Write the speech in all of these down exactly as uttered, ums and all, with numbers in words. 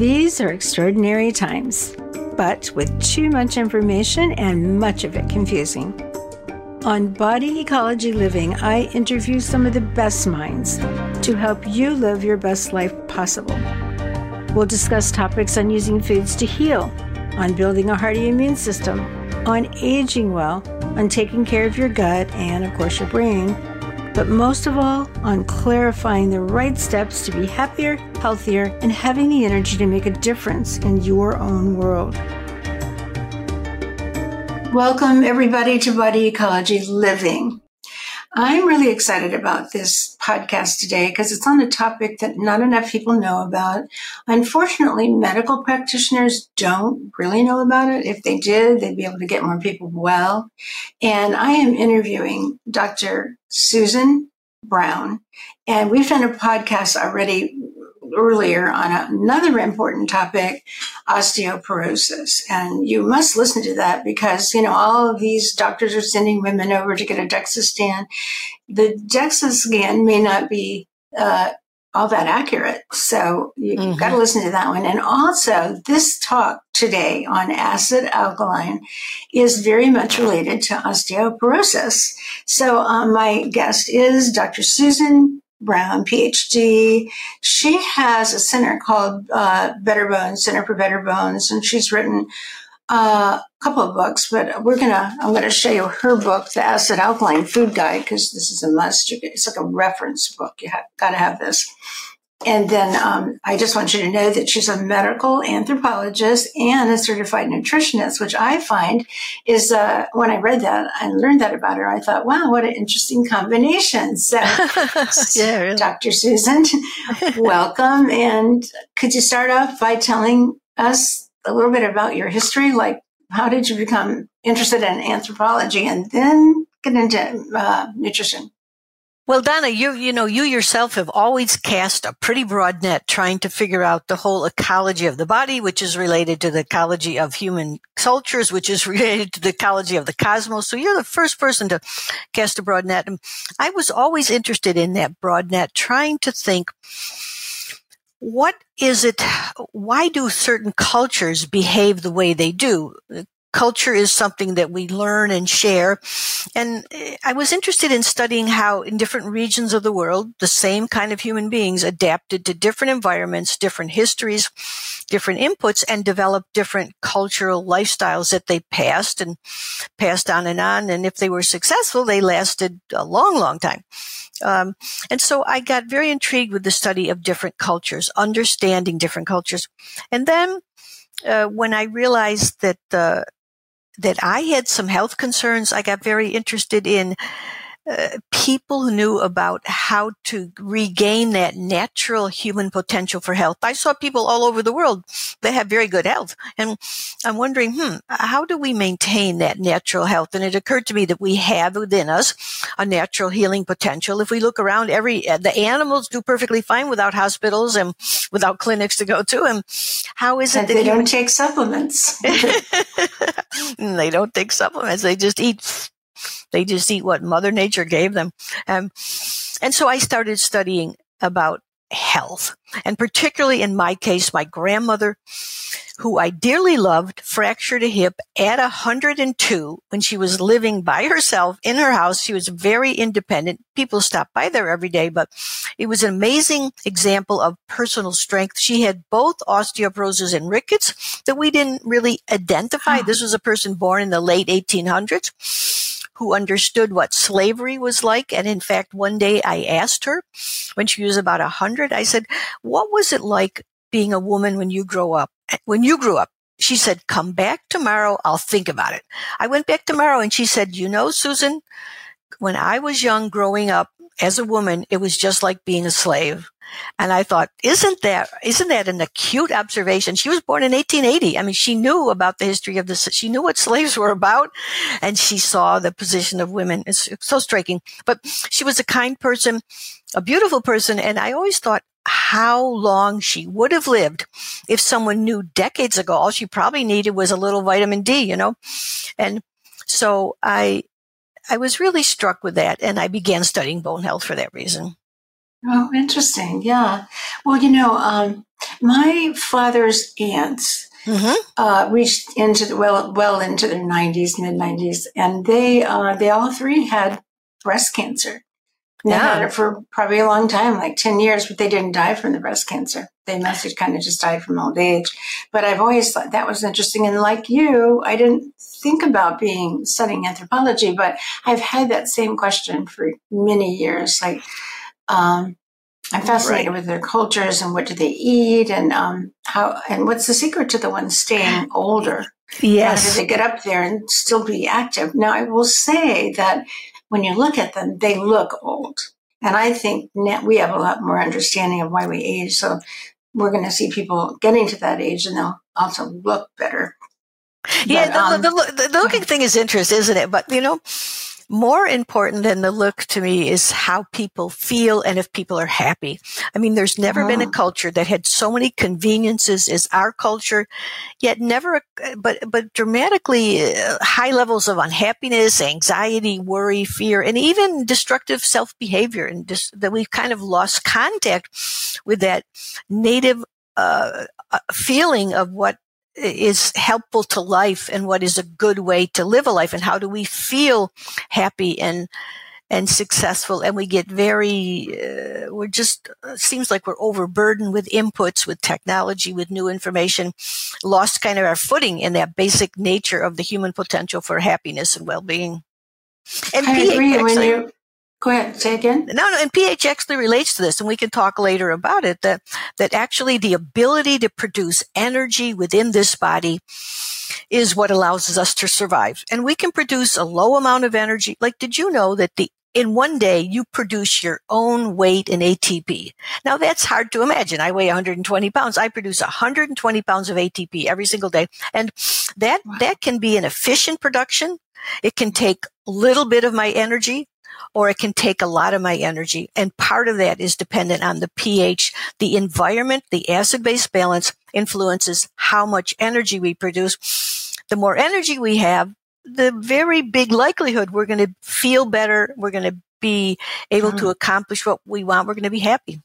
These are extraordinary times, but with too much information and much of it confusing. On Body Ecology Living, I interview some of the best minds to help you live your best life possible. We'll discuss topics on using foods to heal, on building a hearty immune system, on aging well, on taking care of your gut and, of course, your brain, but most of all, on clarifying the right steps to be happier, healthier, and having the energy to make a difference in your own world. Welcome, everybody, to Body Ecology Living. I'm really excited about this podcast today because it's on a topic that not enough people know about. Unfortunately, medical practitioners don't really know about it. If they did, they'd be able to get more people well. And I am interviewing Doctor Susan Brown, and we've done a podcast already earlier on another important topic, osteoporosis. And you must listen to that because, you know, all of these doctors are sending women over to get a DEXA scan. The DEXA scan may not be uh, all that accurate. So you've mm-hmm. got to listen to that one. And also this talk today on acid alkaline is very much related to osteoporosis. So uh, my guest is Doctor Susan Brown, P H D. She has a center called uh, Better Bones, Center for Better Bones, and she's written uh, a couple of books. But we're gonna, I'm gonna show you her book, The Acid Alkaline Food Guide, because this is a must. It's like a reference book. You have got to have this. And then um, I just want you to know that she's a medical anthropologist and a certified nutritionist, which I find is, uh, when I read that and learned that about her, I thought, wow, what an interesting combination. So, yeah, really. Doctor Susan, welcome. And could you start off by telling us a little bit about your history? Like, how did you become interested in anthropology and then get into uh, nutrition? Well, Donna, you you know, you yourself have always cast a pretty broad net trying to figure out the whole ecology of the body, which is related to the ecology of human cultures, which is related to the ecology of the cosmos. So you're the first person to cast a broad net. And I was always interested in that broad net, trying to think, what is it, why do certain cultures behave the way they do? Culture is something that we learn and share. And I was interested in studying how in different regions of the world, the same kind of human beings adapted to different environments, different histories, different inputs, and developed different cultural lifestyles that they passed and passed on and on. And if they were successful, they lasted a long, long time. Um, and so I got very intrigued with the study of different cultures, understanding different cultures. And then uh, when I realized that uh, that I had some health concerns, I got very interested in uh, people who knew about how to regain that natural human potential for health. I saw people all over the world that have very good health. And I'm wondering, hmm, how do we maintain that natural health? And it occurred to me that we have within us a natural healing potential. If we look around, every the animals do perfectly fine without hospitals and without clinics to go to. And how is it that they don't take supplements? They don't take supplements. They just eat. They just eat what Mother Nature gave them. Um, and so I started studying about health. And particularly in my case, my grandmother, who I dearly loved, fractured a hip at one hundred two when she was living by herself in her house. She was very independent. People stopped by there every day, but it was an amazing example of personal strength. She had both osteoporosis and rickets that we didn't really identify. This was a person born in the late eighteen hundreds. Who understood what slavery was like. And in fact, one day I asked her, when she was about one hundred, I said, what was it like being a woman when you grow up? When you grew up, she said, come back tomorrow, I'll think about it. I went back tomorrow and she said, you know, Susan, when I was young growing up as a woman, it was just like being a slave. And I thought, isn't that, isn't that an acute observation? She was born in eighteen eighty. I mean, she knew about the history of this. She knew what slaves were about, and she saw the position of women. It's so striking. But she was a kind person, a beautiful person. And I always thought how long she would have lived if someone knew decades ago. All she probably needed was a little vitamin D, you know? And so I, I was really struck with that. And I began studying bone health for that reason. Oh, interesting. Yeah. Well, you know, um, My father's aunts mm-hmm. uh, reached into the well, well into their nineties, mid nineties, and they uh, they all three had breast cancer. They yeah. had it for probably a long time, like ten years, but they didn't die from the breast cancer. They must have kind of just died from old age. But I've always thought that was interesting. And like you, I didn't think about being studying anthropology, but I've had that same question for many years. Like, um, I'm fascinated right. with their cultures and what do they eat and um, how and what's the secret to the ones staying older? Yes. How do they get up there and still be active? Now, I will say that when you look at them, they look old. And I think now we have a lot more understanding of why we age. So we're going to see people getting to that age and they'll also look better. Yeah, but, the, um, the, the, the looking thing is interesting, isn't it? But, you know, more important than the look to me is how people feel and if people are happy. I mean, there's never oh. been a culture that had so many conveniences as our culture, yet never, but, but dramatically high levels of unhappiness, anxiety, worry, fear, and even destructive self-behavior, and just that we've kind of lost contact with that native uh, feeling of what is helpful to life and what is a good way to live a life and how do we feel happy and and successful. And we get very uh, we're just uh, seems like we're overburdened with inputs, with technology, with new information, lost kind of our footing in that basic nature of the human potential for happiness and well-being. And I P H agree actually, when you go ahead, say again. No, no, and P H actually relates to this, and we can talk later about it, that, that actually the ability to produce energy within this body is what allows us to survive. And we can produce a low amount of energy. Like, did you know that the in one day, you produce your own weight in A T P? Now, that's hard to imagine. I weigh one hundred twenty pounds. I produce one hundred twenty pounds of A T P every single day. And that wow. that can be an efficient production. It can take a little bit of my energy, or it can take a lot of my energy. And part of that is dependent on the pH. The environment, the acid-base balance influences how much energy we produce. The more energy we have, the very big likelihood we're going to feel better. We're going to be able mm-hmm. to accomplish what we want. We're going to be happy.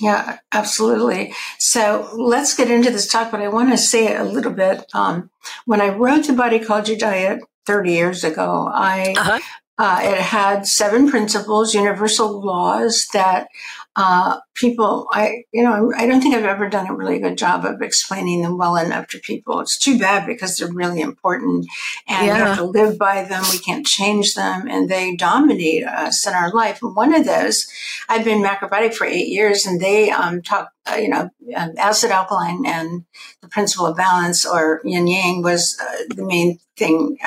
Yeah, absolutely. So let's get into this talk, but I want to say a little bit. Um, when I wrote The Body Ecology Diet thirty years ago, I... Uh-huh. Uh, it had seven principles, universal laws that uh, people, I, you know, I don't think I've ever done a really good job of explaining them well enough to people. It's too bad because they're really important and yeah. we have to live by them. We can't change them and they dominate us in our life. And one of those, I've been macrobiotic for eight years and they um, talk, uh, you know, um, acid alkaline and the principle of balance or yin yang was uh, the main thing,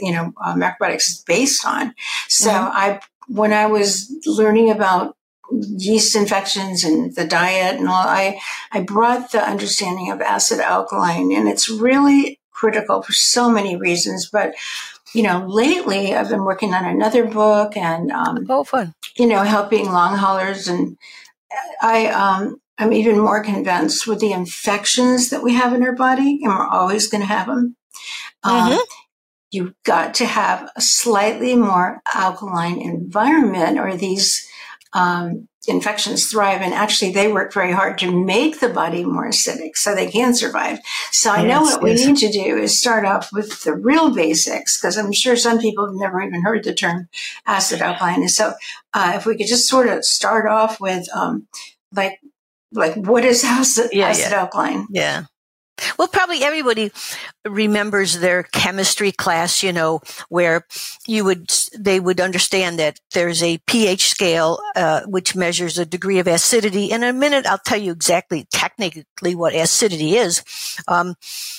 you know, uh, macrobiotics is based on. So mm-hmm. I, when I was learning about yeast infections and the diet and all, I, I brought the understanding of acid alkaline, and it's really critical for so many reasons. But, you know, lately I've been working on another book and, um, oh, fun. you know, helping long haulers. And I, um, I'm even more convinced with the infections that we have in our body, and we're always going to have them. Mm-hmm. Um, you've got to have a slightly more alkaline environment or these um, infections thrive. And actually, they work very hard to make the body more acidic so they can survive. So I yes, know what yes. we need to do is start off with the real basics, because I'm sure some people have never even heard the term acid alkaline. And so uh, if we could just sort of start off with um, like, like what is acid, yeah, acid yeah. alkaline? Yeah. Well, probably everybody remembers their chemistry class, you know, where you would, they would understand that there's a pH scale, uh, which measures a degree of acidity. In a minute, I'll tell you exactly technically what acidity is. Um,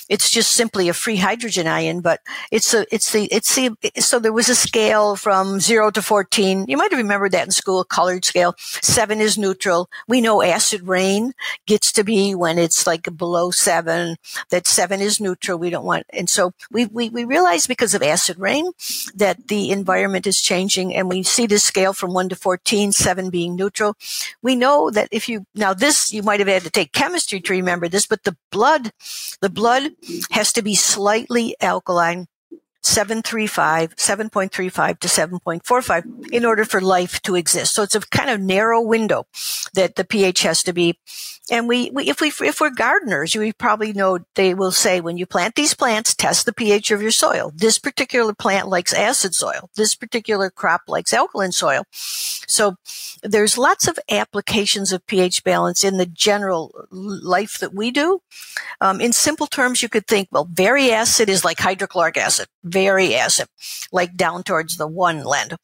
it's just simply a free hydrogen ion, but it's a, it's the, it's the, so there was a scale from zero to fourteen. You might have remembered that in school, a colored scale. Seven is neutral. We know acid rain gets to be when it's like below seven. That seven is neutral. We don't want, and so we, we we realize because of acid rain that the environment is changing, and we see this scale from one to fourteen, seven being neutral. We know that if you now this you might have had to take chemistry to remember this, but the blood, the blood has to be slightly alkaline seven point three five to seven point four five in order for life to exist. So it's a kind of narrow window that the pH has to be. And we, we if we if we're gardeners, we probably know they will say, when you plant these plants, test the pH of your soil. This particular plant likes acid soil. This particular crop likes alkaline soil. So there's lots of applications of pH balance in the general life that we do. Um, in simple terms, you could think, well, very acid is like hydrochloric acid, very acid, like down towards the one land.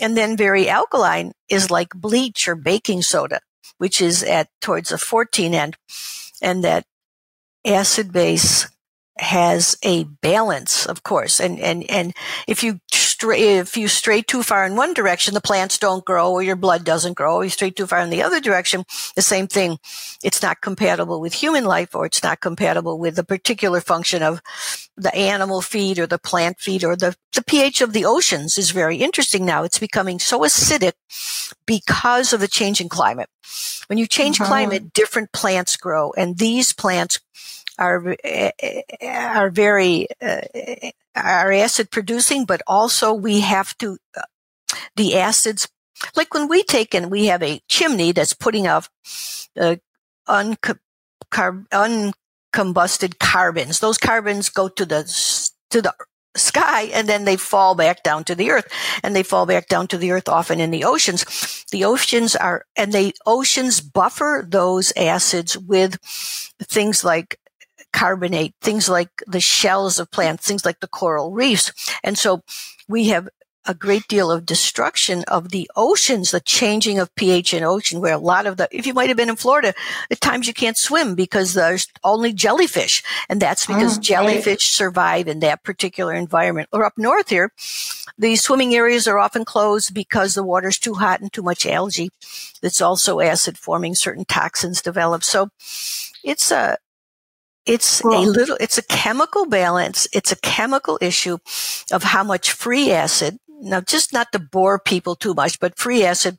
And then very alkaline is like bleach or baking soda, which is at towards the fourteen end. And that acid base has a balance, of course. And, and, and if you If you stray too far in one direction, the plants don't grow or your blood doesn't grow. Or you stray too far in the other direction, the same thing. It's not compatible with human life, or it's not compatible with the particular function of the animal feed or the plant feed or the, the pH of the oceans is very interesting now. It's becoming so acidic because of the change in climate. When you change mm-hmm. climate, different plants grow, and these plants are are very uh, are acid producing, but also we have to uh, the acids, like when we take and we have a chimney that's putting off uh, unco- car- uncombusted carbons. Those carbons go to the to the sky, and then they fall back down to the earth, and they fall back down to the earth often in the oceans. The oceans are, and the oceans buffer those acids with things like carbonate, things like the shells of plants, things like the coral reefs. And so we have a great deal of destruction of the oceans, the changing of pH in ocean, where a lot of the, if you might have been in Florida, at times you can't swim because there's only jellyfish. And that's because oh, jellyfish right. survive in that particular environment. Or up north here, the swimming areas are often closed because the water's too hot and too much algae. That's also acid forming, certain toxins develop. So it's a, It's cool. a little, it's a chemical balance. It's a chemical issue of how much free acid. Now, just not to bore people too much, but free acid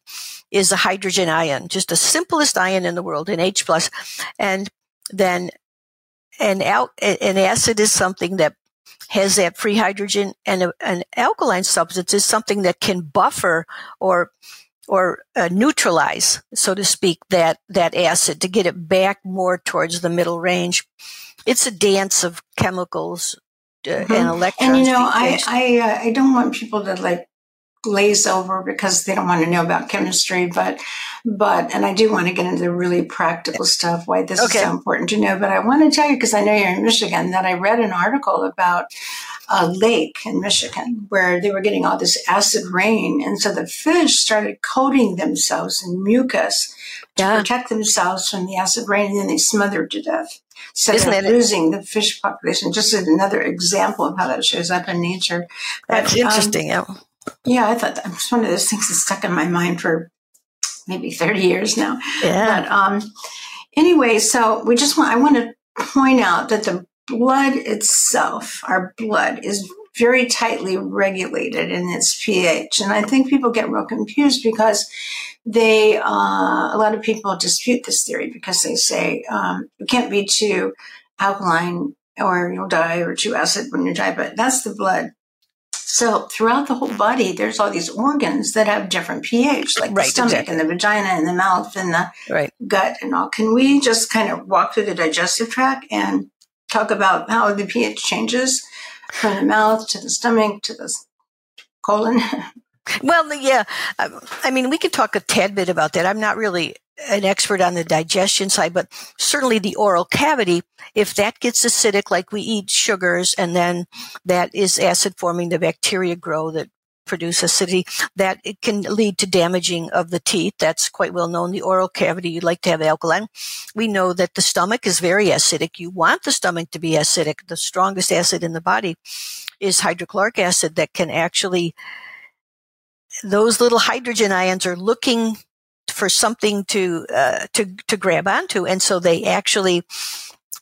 is a hydrogen ion, just the simplest ion in the world, an H plus. And then an al- an acid is something that has that free hydrogen, and a, an alkaline substance is something that can buffer or or uh, neutralize, so to speak, that, that acid to get it back more towards the middle range. It's a dance of chemicals uh, mm-hmm. and electrons. And, you know, I I, uh, I don't want people to, like, glaze over because they don't want to know about chemistry, but, but and I do want to get into the really practical stuff, why this okay. is so important to know. But I want to tell you, because I know you're in Michigan, that I read an article about a lake in Michigan where they were getting all this acid rain. And so the fish started coating themselves in mucus yeah. to protect themselves from the acid rain, and then they smothered to death. So Isn't they're it? losing the fish population. Just another example of how that shows up in nature. That's but, interesting. Um, yeah. Yeah, I thought that was one of those things that stuck in my mind for maybe thirty years now. Yeah. But um, anyway, so we just want, I want to point out that the blood itself, our blood, is very tightly regulated in its pH. And I think people get real confused because they, uh, a lot of people dispute this theory because they say um, you can't be too alkaline or you'll die, or too acid when you die, but that's the blood. So throughout the whole body, there's all these organs that have different pH, like right, the stomach exactly. and the vagina and the mouth and the right. gut and all. Can we just kind of walk through the digestive tract and talk about how the pH changes from the mouth to the stomach to the colon? Well, yeah. I mean, we could talk a tad bit about that. I'm not really an expert on the digestion side, but certainly the oral cavity, if that gets acidic, like we eat sugars, and then that is acid forming, the bacteria grow that produce acidity, that it can lead to damaging of the teeth. That's quite well known. The oral cavity, you'd like to have alkaline. We know that the stomach is very acidic. You want the stomach to be acidic. The strongest acid in the body is hydrochloric acid that can actually, those little hydrogen ions are looking for something to uh, to to grab onto, and so they actually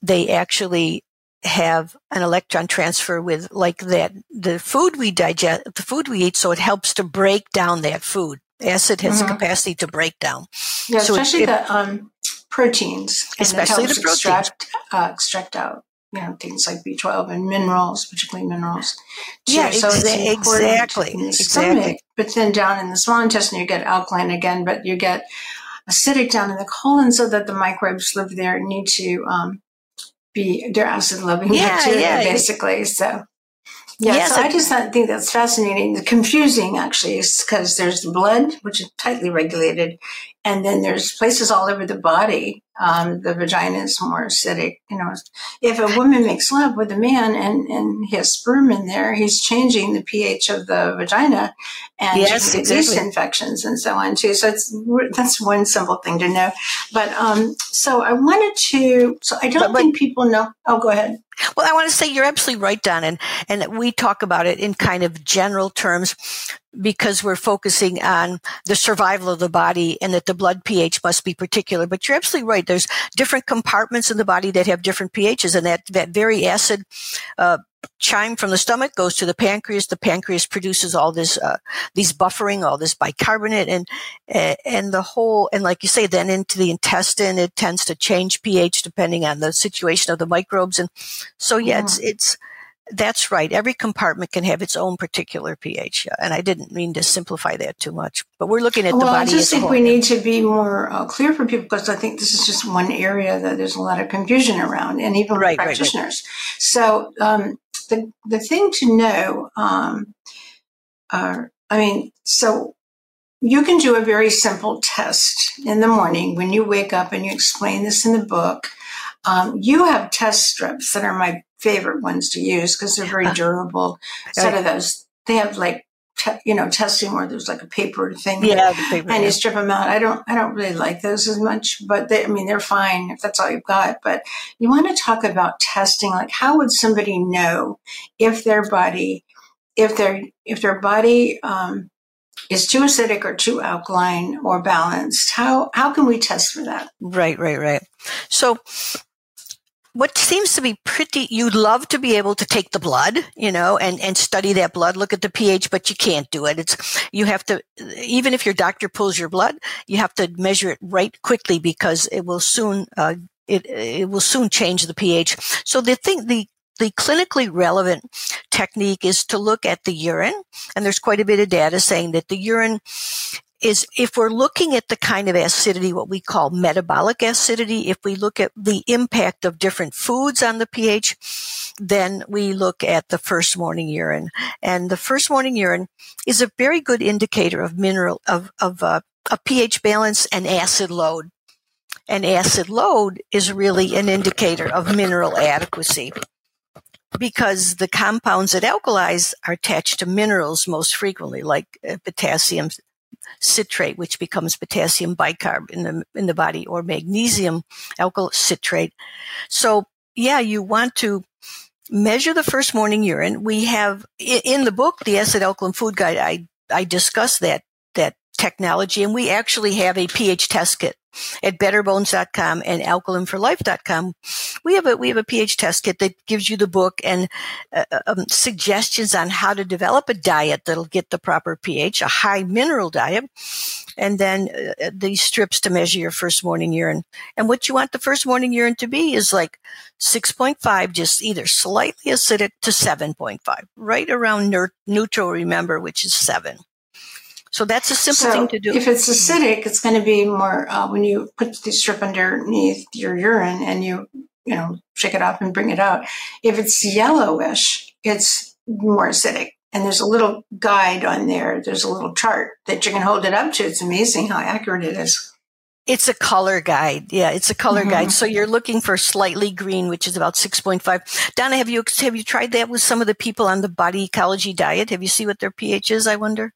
they actually have an electron transfer with, like, that the food we digest, the food we eat, so it helps to break down that food. Acid has mm-hmm. the capacity to break down, yeah, so especially it, it, the um, proteins, especially the proteins, extract, uh, extract out. you know, things like B twelve and minerals, particularly minerals. Too. Yeah, so exa- it's exactly. In the exactly. stomach, but then down in the small intestine, you get alkaline again, but you get acidic down in the colon, so that the microbes live there and need to um, be, they're acid loving yeah, bacteria, yeah, basically. It, so, yeah, yeah so, so I just think that's fascinating. Confusing, actually, because there's the blood, which is tightly regulated, and then there's places all over the body. Um, the vagina is more acidic. You know, if a woman makes love with a man and, and he has sperm in there, he's changing the pH of the vagina, and yes, yeast exactly. infections and so on too. So it's that's one simple thing to know. But um, so I wanted to. So I don't but, think but, people know. Oh, go ahead. Well, I want to say you're absolutely right, Don, and and we talk about it in kind of general terms, because we're focusing on the survival of the body and that the blood pH must be particular. But you're absolutely right. There's different compartments in the body that have different pHs, and that, that very acid uh, chime from the stomach goes to the pancreas. The pancreas produces all this, uh, these buffering, all this bicarbonate, and and the whole, and like you say, then into the intestine, it tends to change pH depending on the situation of the microbes. And so, yeah, mm-hmm. it's, it's, That's right. Every compartment can have its own particular pH. And I didn't mean to simplify that too much, but we're looking at the well, body as a I just think we need to be more uh, clear for people, because I think this is just one area that there's a lot of confusion around, and even right, practitioners. Right, right. So um, the the thing to know, um, uh, I mean, so you can do a very simple test in the morning when you wake up, and you explain this in the book. Um, you have test strips that are my favorite ones to use, because they're very durable. Instead of those, they have like, te- you know, testing where there's like a paper thing. Yeah, the paper, and yeah. you strip them out. I don't, I don't really like those as much, but they, I mean, they're fine if that's all you've got. But you want to talk about testing, like how would somebody know if their body, if their, if their body, um, is too acidic or too alkaline or balanced? How, how can we test for that? Right, right, right. So, what seems to be pretty, you'd love to be able to take the blood, you know, and, and study that blood, look at the pH, but you can't do it. It's, you have to, even if your doctor pulls your blood, you have to measure it right quickly, because it will soon, uh, it, it will soon change the pH. So the thing, the, the clinically relevant technique is to look at the urine. And there's quite a bit of data saying that the urine is, if we're looking at the kind of acidity, what we call metabolic acidity, if we look at the impact of different foods on the pH, then we look at the first morning urine. And the first morning urine is a very good indicator of mineral, of, of uh, a pH balance and acid load. And acid load is really an indicator of mineral adequacy, because the compounds that alkalize are attached to minerals most frequently, like uh, potassium citrate, which becomes potassium bicarb in the in the body, or magnesium alkyl citrate. So, yeah, you want to measure the first morning urine. We have in the book, The Acid Alkaline Food Guide, I I discuss that that technology, and we actually have a pH test kit at Better Bones dot com and Alkaline for Life dot com. We have a we have a pH test kit that gives you the book and uh, um, suggestions on how to develop a diet that'll get the proper pH, a high mineral diet, and then uh, these strips to measure your first morning urine. And what you want the first morning urine to be is like six point five, just either slightly acidic to seven point five, right around ne- neutral, remember, which is seven. So that's a simple so thing to do. If it's acidic, it's going to be more uh, when you put the strip underneath your urine and you, you know, shake it off and bring it out. If it's yellowish, it's more acidic. And there's a little guide on there. There's a little chart that you can hold it up to. It's amazing how accurate it is. It's a color guide. Yeah, it's a color mm-hmm. guide. So you're looking for slightly green, which is about six point five. Donna, have you have you tried that with some of the people on the Body Ecology Diet? Have you seen what their pH is, I wonder?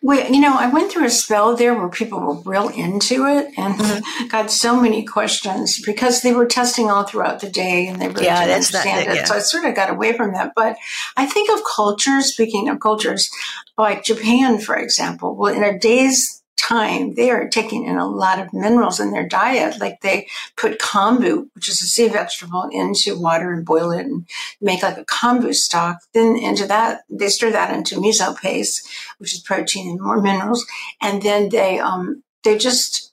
Well, you know, I went through a spell there where people were real into it and mm-hmm. got so many questions because they were testing all throughout the day and they really yeah, didn't understand that, it. Yeah. So I sort of got away from that. But I think of cultures, speaking of cultures, like Japan, for example, well, in a day's time, they are taking in a lot of minerals in their diet. Like they put kombu, which is a sea vegetable, into water and boil it and make like a kombu stock. Then into that, they stir that into miso paste, which is protein and more minerals. And then they, um, they just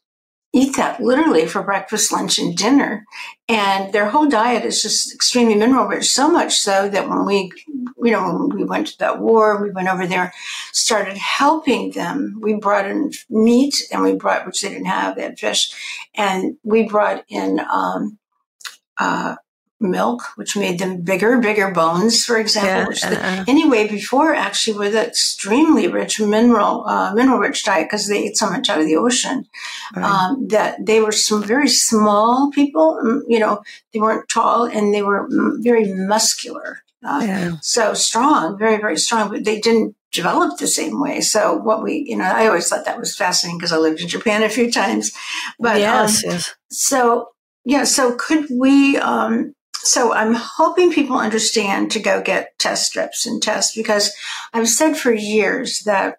eat that literally for breakfast, lunch, and dinner. And their whole diet is just extremely mineral rich, so much so that when we, you know, when we went to that war, we went over there, started helping them. We brought in meat, and we brought, which they didn't have, they had fish, and we brought in um, uh, milk, which made them bigger, bigger bones, for example. Yeah, which uh, they, anyway, before actually was an extremely rich mineral, uh, mineral rich diet because they ate so much out of the ocean, right. um, that they were some very small people. You know, they weren't tall and they were very muscular. Uh, yeah. So strong, very, very strong, but they didn't develop the same way. So what we, you know, I always thought that was fascinating because I lived in Japan a few times, but yes, um, yes. so yeah. So could we, um, So I'm hoping people understand to go get test strips and tests, because I've said for years that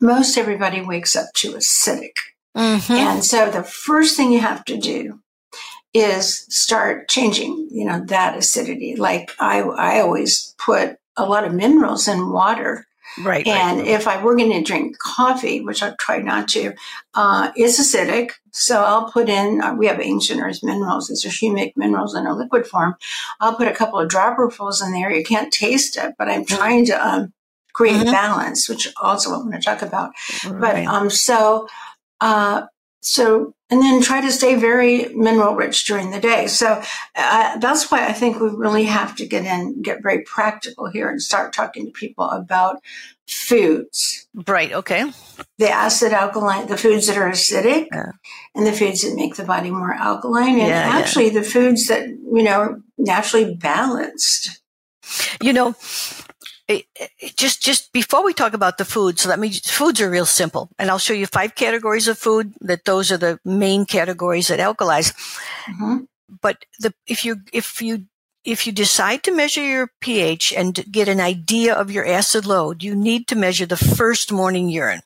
most everybody wakes up too acidic. Mm-hmm. And so the first thing you have to do is start changing, you know, that acidity. Like I, I always put a lot of minerals in water. Right. And right. if I were going to drink coffee, which I've tried not to, uh, it's acidic. So I'll put in, uh, we have ancient earth minerals. These are humic minerals in a liquid form. I'll put a couple of dropperfuls in there. You can't taste it, but I'm trying to um, create mm-hmm. balance, which also I'm going to talk about. Right. But um, so, uh, so, and then try to stay very mineral rich during the day. So uh, that's why I think we really have to get in, get very practical here and start talking to people about foods. Right. Okay. The acid alkaline, the foods that are acidic yeah. and the foods that make the body more alkaline, and yeah, actually yeah. the foods that, you know, are naturally balanced. You know, It, it, just just before we talk about the foods, so let me, foods are real simple. And I'll show you five categories of food, that those are the main categories that alkalize. Mm-hmm. But the, if you, if you, if you decide to measure your pH and get an idea of your acid load, you need to measure the first morning urine.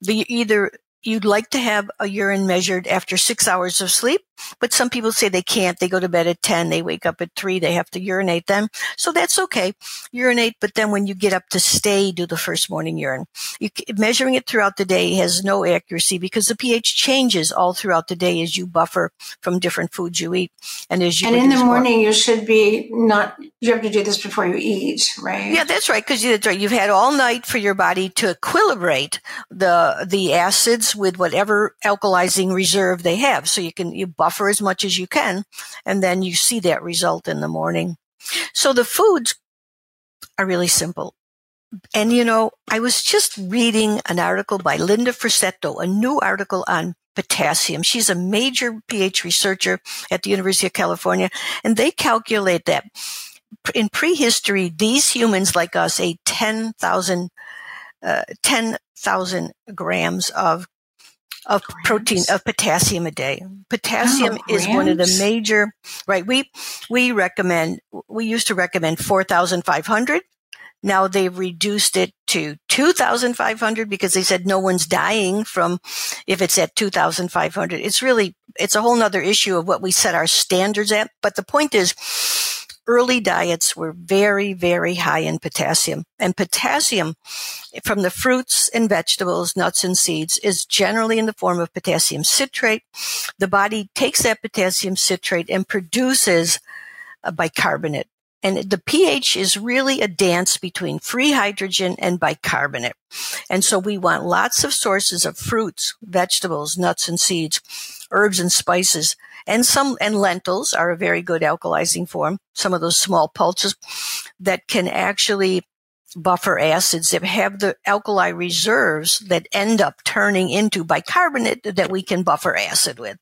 The, either you'd like to have a urine measured after six hours of sleep, but some people say they can't. They go to bed at ten, they wake up at three, they have to urinate then. So that's okay, urinate, but then when you get up to stay, do the first morning urine. You, measuring it throughout the day has no accuracy because the pH changes all throughout the day as you buffer from different foods you eat. And as you and in the morning, more, you should be not, you have to do this before you eat, right? Yeah, that's right, because that's right. You've had all night for your body to equilibrate the the acids with whatever alkalizing reserve they have. So you can, you buffer as much as you can, and then you see that result in the morning. So the foods are really simple. And, you know, I was just reading an article by Linda Frisetto, a new article on potassium. She's a major pH researcher at the University of California, and they calculate that in prehistory, these humans like us ate ten thousand grams of of grams. protein, of potassium a day. Potassium oh, is one of the major, right? We, we recommend, we used to recommend four thousand five hundred. Now they've reduced it to two thousand five hundred because they said no one's dying from, if it's at two thousand five hundred. It's really, it's a whole nother issue of what we set our standards at. But the point is, early diets were very, very high in potassium. And potassium from the fruits and vegetables, nuts and seeds, is generally in the form of potassium citrate. The body takes that potassium citrate and produces bicarbonate. And the pH is really a dance between free hydrogen and bicarbonate. And so we want lots of sources of fruits, vegetables, nuts and seeds, herbs and spices, and some, and lentils are a very good alkalizing form. Some of those small pulses that can actually buffer acids that have the alkali reserves that end up turning into bicarbonate that we can buffer acid with.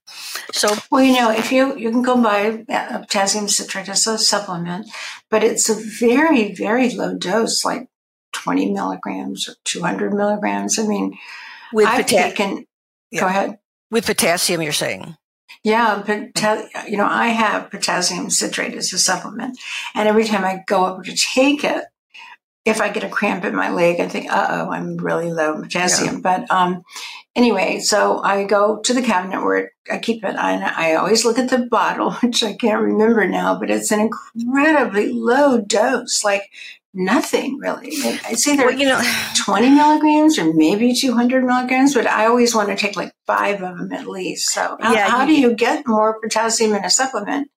So, well, you know, if you, you can go buy a potassium citrate as a supplement, but it's a very, very low dose, like twenty milligrams or two hundred milligrams. I mean, with I've pota- taken, yeah. go ahead. With potassium, you're saying? Yeah, but, you know, I have potassium citrate as a supplement, and every time I go over to take it, if I get a cramp in my leg, I think, uh-oh, I'm really low in potassium. Yeah. But um, anyway, so I go to the cabinet where I keep it, and I always look at the bottle, which I can't remember now, but it's an incredibly low dose, like nothing really. It's either well, you know, twenty milligrams or maybe two hundred milligrams, but I always want to take like five of them at least. So how, yeah, how you, do you get more potassium in a supplement?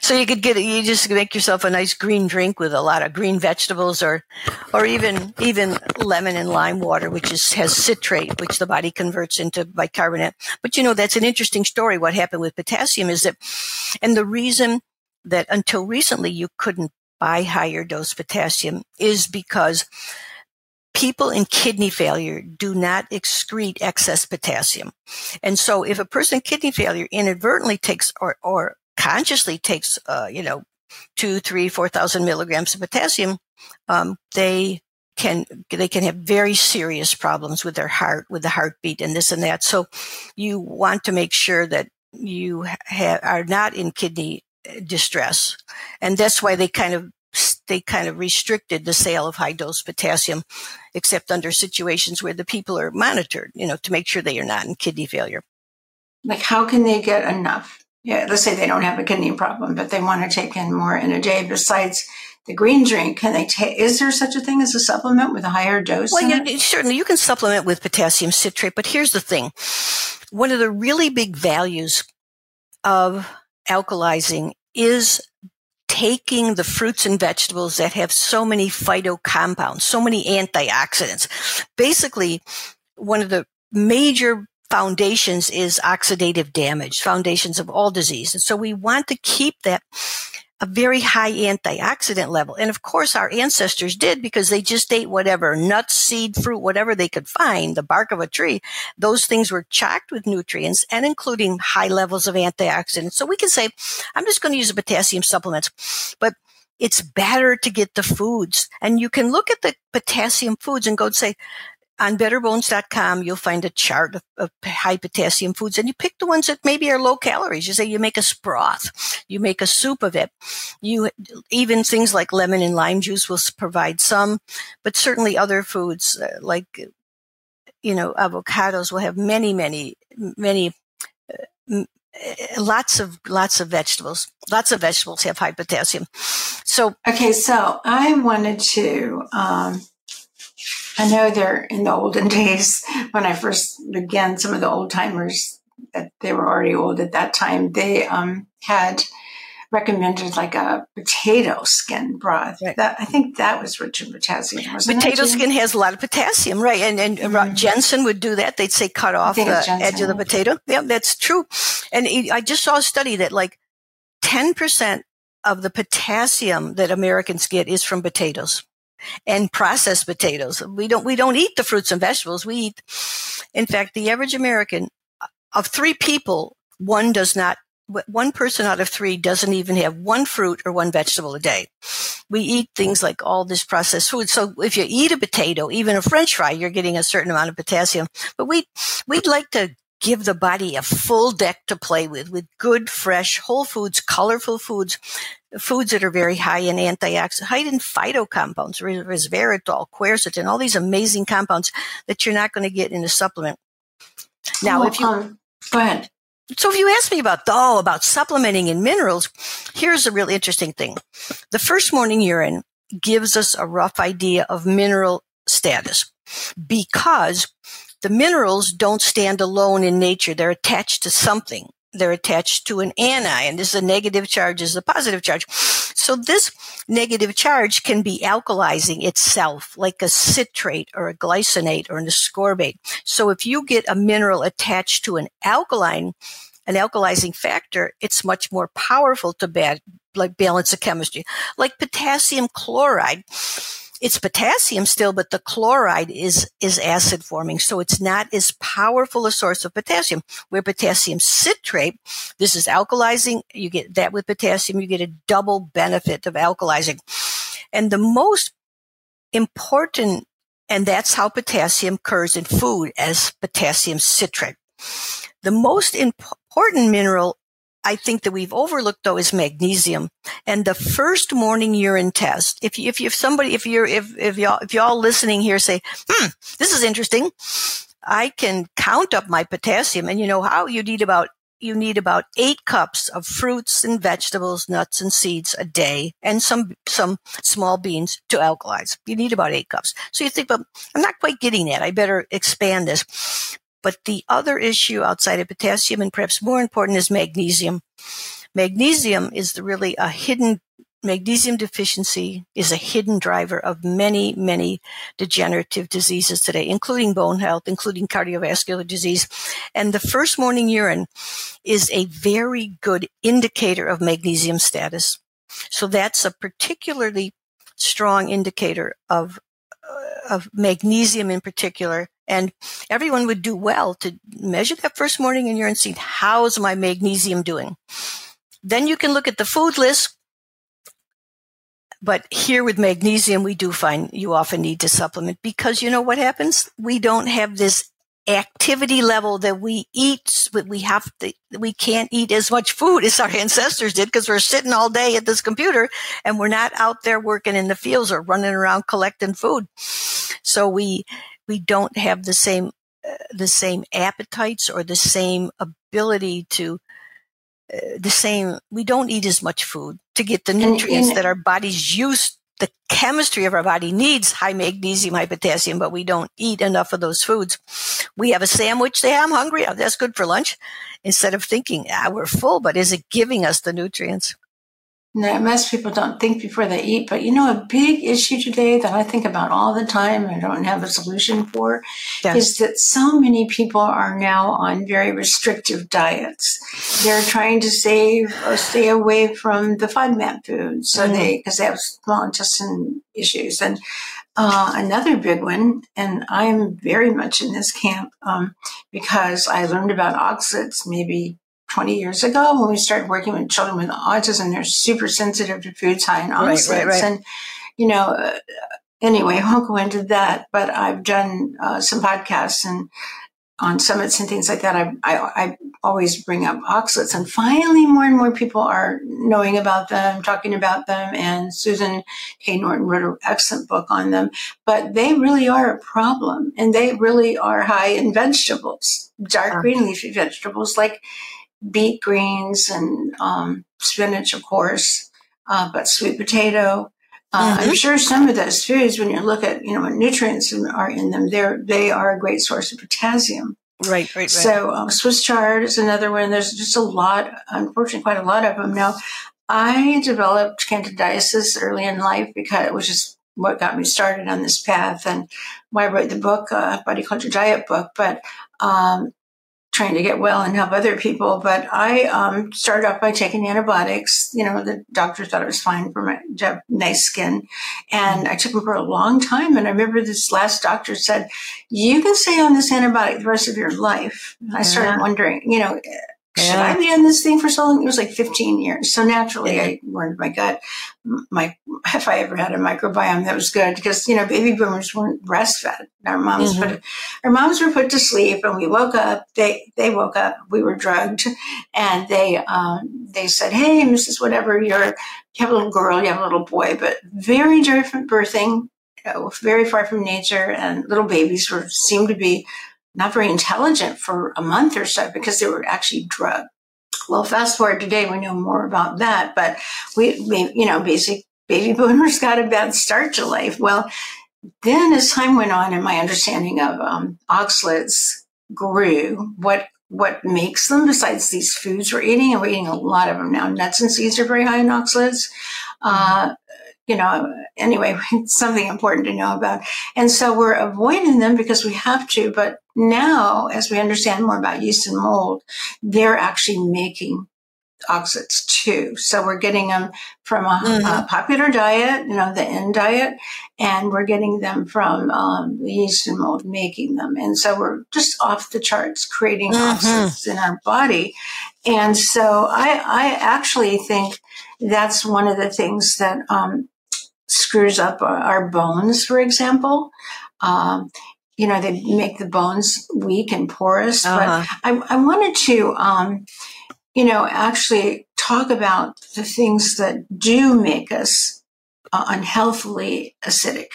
So you could get, you just make yourself a nice green drink with a lot of green vegetables, or, or even, even lemon and lime water, which is, has citrate, which the body converts into bicarbonate. But you know, that's an interesting story. What happened with potassium is that, and the reason that until recently you couldn't buy higher dose potassium is because people in kidney failure do not excrete excess potassium. And so if a person in kidney failure inadvertently takes or, or consciously takes, uh, you know, two, three, four thousand milligrams of potassium, um, they can, they can have very serious problems with their heart, with the heartbeat and this and that. So you want to make sure that you ha- are not in kidney distress. And that's why they kind of they kind of restricted the sale of high dose potassium, except under situations where the people are monitored, you know, to make sure they are not in kidney failure. Like, how can they get enough? Yeah, let's say they don't have a kidney problem, but they want to take in more in a day besides the green drink. Can they take? Is there such a thing as a supplement with a higher dose? Well, yeah, it? certainly you can supplement with potassium citrate, but here's the thing: one of the really big values of alkalizing is taking the fruits and vegetables that have so many phyto compounds, so many antioxidants. Basically, one of the major foundations is oxidative damage, foundations of all disease. And so we want to keep that a very high antioxidant level. And of course, our ancestors did, because they just ate whatever, nuts, seed, fruit, whatever they could find, the bark of a tree. Those things were chocked with nutrients and including high levels of antioxidants. So we can say, I'm just going to use a potassium supplement, but it's better to get the foods. And you can look at the potassium foods and go and say, on Better Bones dot com, you'll find a chart of, of high potassium foods, and you pick the ones that maybe are low calories. You say you make a broth, you make a soup of it. You even things like lemon and lime juice will provide some, but certainly other foods uh, like, you know, avocados will have many, many, many, uh, m- lots of lots of vegetables. Lots of vegetables have high potassium. So okay, so I wanted to. Um... I know they're in the olden days when I first began, some of the old timers that they were already old at that time, they um, had recommended like a potato skin broth. Right. That, I think that was rich in potassium. Wasn't potato it, skin has a lot of potassium, right? And and mm-hmm. Jensen would do that. They'd say cut off the edge of the potato. Yeah, that's true. And it, I just saw a study that like ten percent of the potassium that Americans get is from potatoes. And processed potatoes. We don't, we don't eat the fruits and vegetables. We eat, in fact, the average American of three people, one does not, one person out of three doesn't even have one fruit or one vegetable a day. We eat things like all this processed food. So if you eat a potato, even a French fry, you're getting a certain amount of potassium, but we, we'd like to give the body a full deck to play with, with good, fresh, whole foods, colorful foods, foods that are very high in antioxidants, high in phyto compounds, resveratrol, quercetin, all these amazing compounds that you're not going to get in a supplement. Now, oh, if you um, go ahead. So if you ask me about, oh, about supplementing in minerals, here's a really interesting thing. The first morning urine gives us a rough idea of mineral status, because the minerals don't stand alone in nature. They're attached to something. They're attached to an anion. This is a negative charge, this is a positive charge. So this negative charge can be alkalizing itself, like a citrate or a glycinate or an ascorbate. So if you get a mineral attached to an alkaline, an alkalizing factor, it's much more powerful to ba- like balance the chemistry. Like potassium chloride. It's potassium still, but the chloride is, is acid forming. So it's not as powerful a source of potassium. Where potassium citrate, this is alkalizing. You get that with potassium. You get a double benefit of alkalizing. And the most important, and that's how potassium occurs in food as potassium citrate. The most important mineral I think that we've overlooked though is magnesium. And the first morning urine test, if you, if you, if somebody, if you're, if, if y'all, if y'all listening here say, hmm, this is interesting. I can count up my potassium, and you know how you'd eat about, you need about eight cups of fruits and vegetables, nuts and seeds a day, and some some small beans to alkalize. You need about eight cups. So you think, but I'm not quite getting that. I better expand this. But the other issue outside of potassium, and perhaps more important, is magnesium. Magnesium is really a hidden Magnesium deficiency is a hidden driver of many, many degenerative diseases today, including bone health, including cardiovascular disease. And the first morning urine is a very good indicator of magnesium status. So that's a particularly strong indicator of, uh, of magnesium in particular. And everyone would do well to measure that first morning in urine and see, how's my magnesium doing? Then you can look at the food list. But here with magnesium, we do find you often need to supplement because you know what happens? We don't have this activity level that we eat. We have to, we can't eat as much food as our ancestors did because we're sitting all day at this computer and we're not out there working in the fields or running around collecting food. So we, we don't have the same, uh, the same appetites or the same ability to uh, the same, we don't eat as much food to get the nutrients and, and, that our body's used, the chemistry of our body needs high magnesium, high potassium, but we don't eat enough of those foods. We have a sandwich today, I'm hungry, oh, that's good for lunch, instead of thinking, ah, we're full, but is it giving us the nutrients? Now, most people don't think before they eat, but you know, a big issue today that I think about all the time and don't have a solution for yes. is that so many people are now on very restrictive diets. They're trying to save or stay away from the FODMAP food, so mm-hmm. they, because they have small intestine issues. And uh, another big one, and I'm very much in this camp um, because I learned about oxalates maybe twenty years ago when we started working with children with autism. They're super sensitive to foods high in oxalates. Right, right, right. And, you know, uh, anyway, I won't go into that, but I've done uh, some podcasts and on summits and things like that. I, I, I always bring up oxalates, and finally more and more people are knowing about them, talking about them. And Susan K. Norton wrote an excellent book on them, but they really are a problem, and they really are high in vegetables, dark green leafy vegetables like beet greens and um, spinach, of course, uh, but sweet potato. Uh, mm-hmm. I'm sure some of those foods, when you look at, you know, what nutrients are in them, they're, they are a great source of potassium. Right, right, right. So um, Swiss chard is another one. There's just a lot, unfortunately, quite a lot of them. Now, I developed candidiasis early in life, because which is what got me started on this path and why I wrote the book, uh, Body Ecology Diet book. But um trying to get well and help other people. But I um, started off by taking antibiotics. You know, the doctor thought it was fine for my to have nice skin. And I took them for a long time. And I remember this last doctor said, you can stay on this antibiotic the rest of your life. And I started yeah. wondering, you know, should yeah. I be on this thing for so long? It was like fifteen years. So naturally, yeah. I learned my gut. My, if I ever had a microbiome, that was good because, you know, baby boomers weren't breastfed. Our moms mm-hmm. put, our moms were put to sleep, and we woke up. They they woke up. We were drugged, and they um, they said, "Hey, Missus Whatever, you're you have a little girl, you have a little boy," but very different birthing, you know, very far from nature, and little babies were seemed to be not very intelligent for a month or so because they were actually drugged. Well, fast forward today, we know more about that, but we, we you know, basic baby boomers got a bad start to life. Well, then as time went on and my understanding of um, oxalates grew, what what makes them besides these foods we're eating, and we're eating a lot of them now. Nuts and seeds are very high in oxalates. Uh, You know, anyway, it's something important to know about. And so we're avoiding them because we have to. But now, as we understand more about yeast and mold, they're actually making oxalates too. So we're getting them from a, mm-hmm. a popular diet, you know, the N diet, and we're getting them from um, the yeast and mold making them. And so we're just off the charts creating mm-hmm. oxalates in our body. And so I, I actually think that's one of the things that um, screws up our bones, for example. Um, you know, they make the bones weak and porous. Uh-huh. But I, I wanted to, um, you know, actually talk about the things that do make us uh, unhealthily acidic.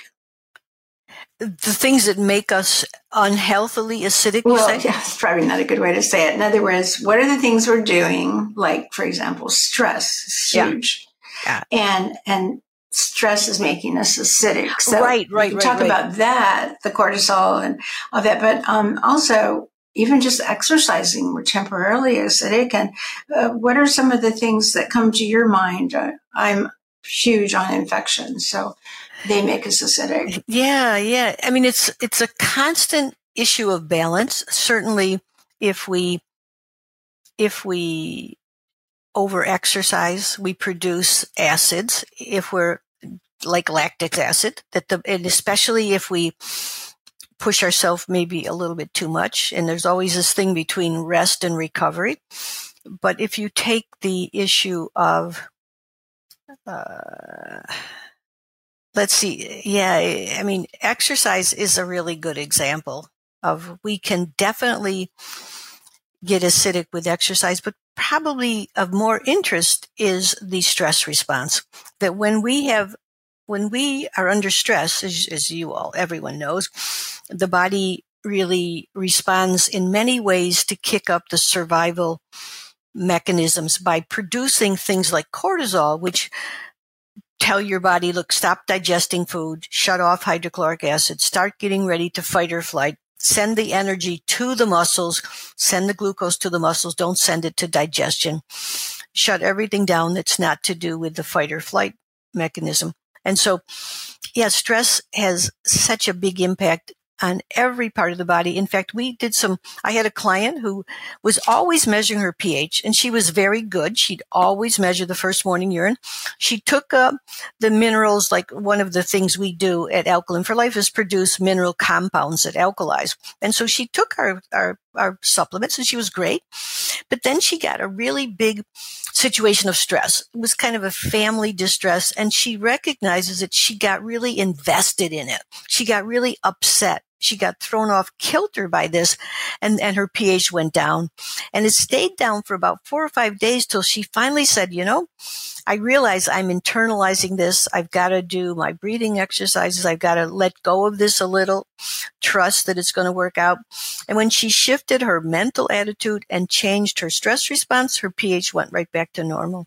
the things that make us unhealthily acidic, you well, say? Yeah, it's probably not a good way to say it. In other words, what are the things we're doing? Like, for example, stress is huge. Yeah. Yeah. And, and stress is making us acidic. So right, right, we right. talk right. about that, the cortisol and all that. But um, also, even just exercising, we're temporarily acidic. And uh, what are some of the things that come to your mind? Uh, I'm huge on infections, so they make us acidic. Yeah, yeah. I mean, it's it's a constant issue of balance. Certainly, if we if we over-exercise, we produce acids. If we're like lactic acid, that the and especially if we push ourselves maybe a little bit too much. And there's always this thing between rest and recovery. But if you take the issue of Uh, let's see. Yeah, I mean, exercise is a really good example of we can definitely get acidic with exercise, but probably of more interest is the stress response. That when we have, when we are under stress, as, as you all, everyone knows, the body really responds in many ways to kick up the survival mechanisms by producing things like cortisol, which tell your body, look, stop digesting food, shut off hydrochloric acid, start getting ready to fight or flight, send the energy to the muscles, send the glucose to the muscles, don't send it to digestion, shut everything down that's not to do with the fight or flight mechanism. And so, yeah, stress has such a big impact on every part of the body. In fact, we did some, I had a client who was always measuring her pH, and she was very good. She'd always measure the first morning urine. She took up the minerals, like one of the things we do at Alkaline for Life is produce mineral compounds that alkalize. And so she took our, our, our supplements, and she was great. But then she got a really big situation of stress. It was kind of a family distress, and she recognizes that she got really invested in it. She got really upset. She got thrown off kilter by this, and, and her pH went down. And it stayed down for about four or five days till she finally said, you know, I realize I'm internalizing this. I've got to do my breathing exercises. I've got to let go of this a little, trust that it's going to work out. And when she shifted her mental attitude and changed her stress response, her pH went right back to normal.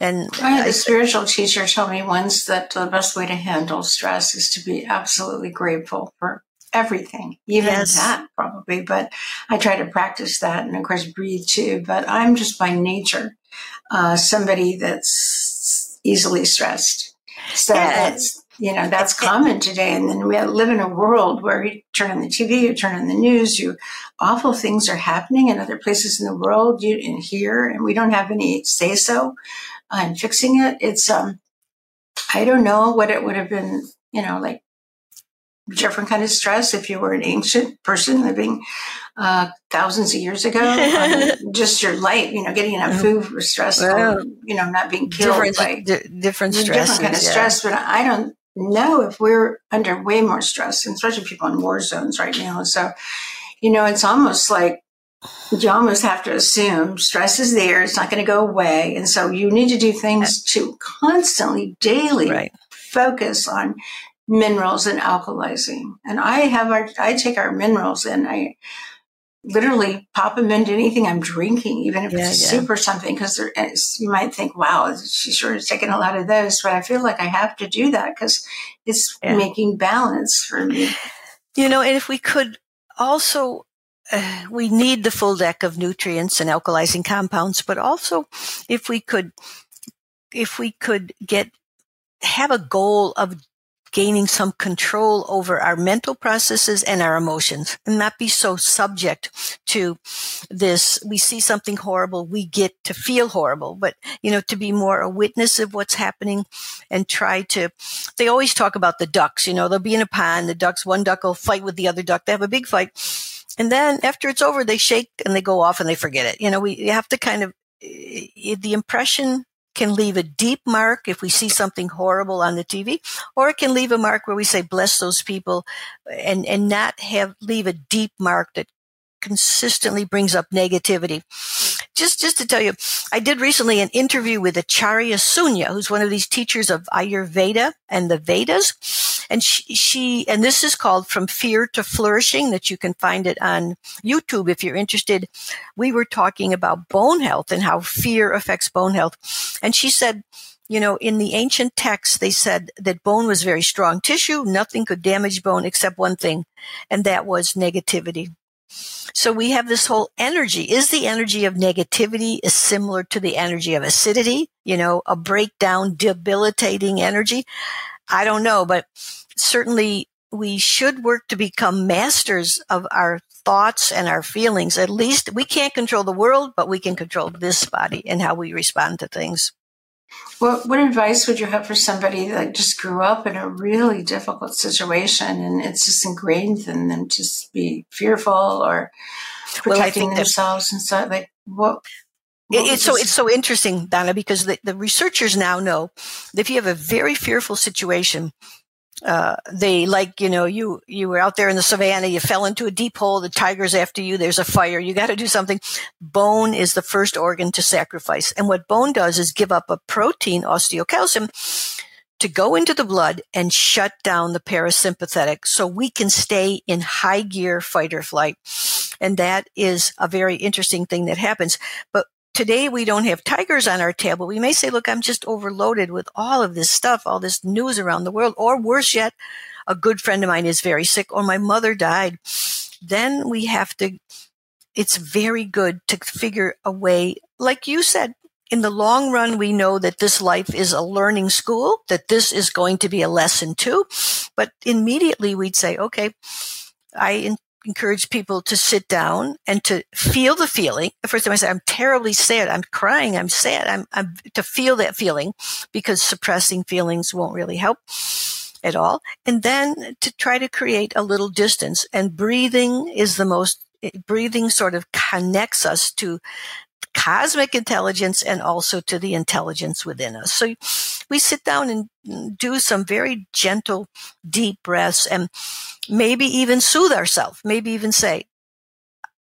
And I had a spiritual teacher told me once that the best way to handle stress is to be absolutely grateful for everything, even yes. that probably. But I try to practice that and, of course, breathe too. But I'm just by nature uh, somebody that's easily stressed. So yes. that's, you know, that's common today. And then we live in a world where you turn on the T V, you turn on the news, you awful things are happening in other places in the world, you in here, and we don't have any say-so. I'm fixing it. It's, um, I don't know what it would have been, you know, like different kind of stress if you were an ancient person living uh, thousands of years ago. I mean, just your life, you know, getting enough food was stressful, well, you know, not being killed different, by d- different stress. Different kind of yeah. stress, but I don't know if we're under way more stress, and especially people in war zones right now. So, you know, it's almost like, you almost have to assume stress is there. It's not going to go away. And so you need to do things to constantly, daily right. focus on minerals and alkalizing. And I have our, I take our minerals and I literally pop them into anything I'm drinking, even if yeah, it's yeah. soup or something, because you might think, wow, she sure has taken a lot of those. But I feel like I have to do that because it's yeah. making balance for me. You know, and if we could also, Uh, we need the full deck of nutrients and alkalizing compounds, but also if we could, if we could get, have a goal of gaining some control over our mental processes and our emotions and not be so subject to this. We see something horrible, we get to feel horrible, but, you know, to be more a witness of what's happening and try to, they always talk about the ducks, you know, they'll be in a pond, the ducks, one duck will fight with the other duck. They have a big fight. And then after it's over, they shake and they go off and they forget it. You know, we have to kind of, the impression can leave a deep mark if we see something horrible on the T V, or it can leave a mark where we say, bless those people, and, and not have, leave a deep mark that consistently brings up negativity. Just, just to tell you, I did recently an interview with Acharya Sunya, who's one of these teachers of Ayurveda and the Vedas. And she, she, and this is called From Fear to Flourishing, that you can find it on YouTube if you're interested. We were talking about bone health and how fear affects bone health. And she said, you know, in the ancient texts, they said that bone was very strong tissue. Nothing could damage bone except one thing, and that was negativity. So we have this whole energy. Is the energy of negativity is similar to the energy of acidity, you know, a breakdown, debilitating energy? I don't know, but certainly we should work to become masters of our thoughts and our feelings. At least we can't control the world, but we can control this body and how we respond to things. What, what advice would you have for somebody that just grew up in a really difficult situation and it's just ingrained in them to be fearful or protecting well, themselves and so like what? what it, it's so it's so interesting, Donna, because the, the researchers now know that if you have a very fearful situation, uh, they like you know you you were out there in the savannah, you fell into a deep hole, the tiger's after you, there's a fire, you got to do something. Bone is the first organ to sacrifice, and what bone does is give up a protein, osteocalcin, to go into the blood and shut down the parasympathetic so we can stay in high gear, fight or flight. And that is a very interesting thing that happens. But today we don't have tigers on our table. We may say, look, I'm just overloaded with all of this stuff, all this news around the world, or worse yet, a good friend of mine is very sick, or my mother died. Then we have to, it's very good to figure a way, like you said, in the long run, we know that this life is a learning school, that this is going to be a lesson too. But immediately we'd say, okay, I in- encourage people to sit down and to feel the feeling. The first time I say, I'm terribly sad. I'm crying. I'm sad. I'm, I'm to feel that feeling, because suppressing feelings won't really help at all. And then to try to create a little distance, and breathing is the most, breathing sort of connects us to cosmic intelligence and also to the intelligence within us. So we sit down and do some very gentle, deep breaths, and maybe even soothe ourselves, maybe even say,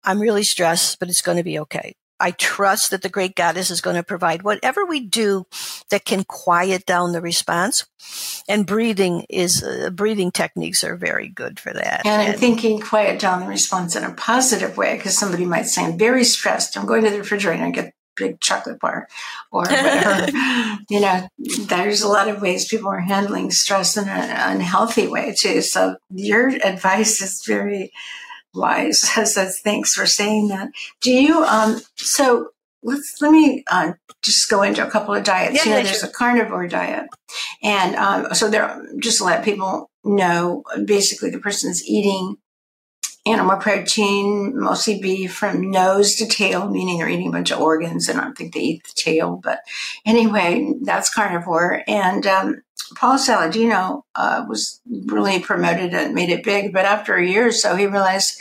I'm really stressed, but it's going to be okay. I trust that the great goddess is going to provide. Whatever we do that can quiet down the response, and breathing is uh, breathing techniques are very good for that. And I'm and, thinking quiet down the response in a positive way, because somebody might say, I'm very stressed. I'm going to the refrigerator and get a big chocolate bar or whatever. You know, there's a lot of ways people are handling stress in an unhealthy way too. So your advice is very wise. So thanks for saying that. Do you, um, so let's, let me uh, just go into a couple of diets. Yeah, you know, there's sure. a carnivore diet. And um, so there, just to let people know, basically the person is eating animal protein, mostly beef, from nose to tail, meaning they're eating a bunch of organs. And I don't think they eat the tail, but anyway, that's carnivore. And um, Paul Saladino uh, was really promoted and made it big, but after a year or so, he realized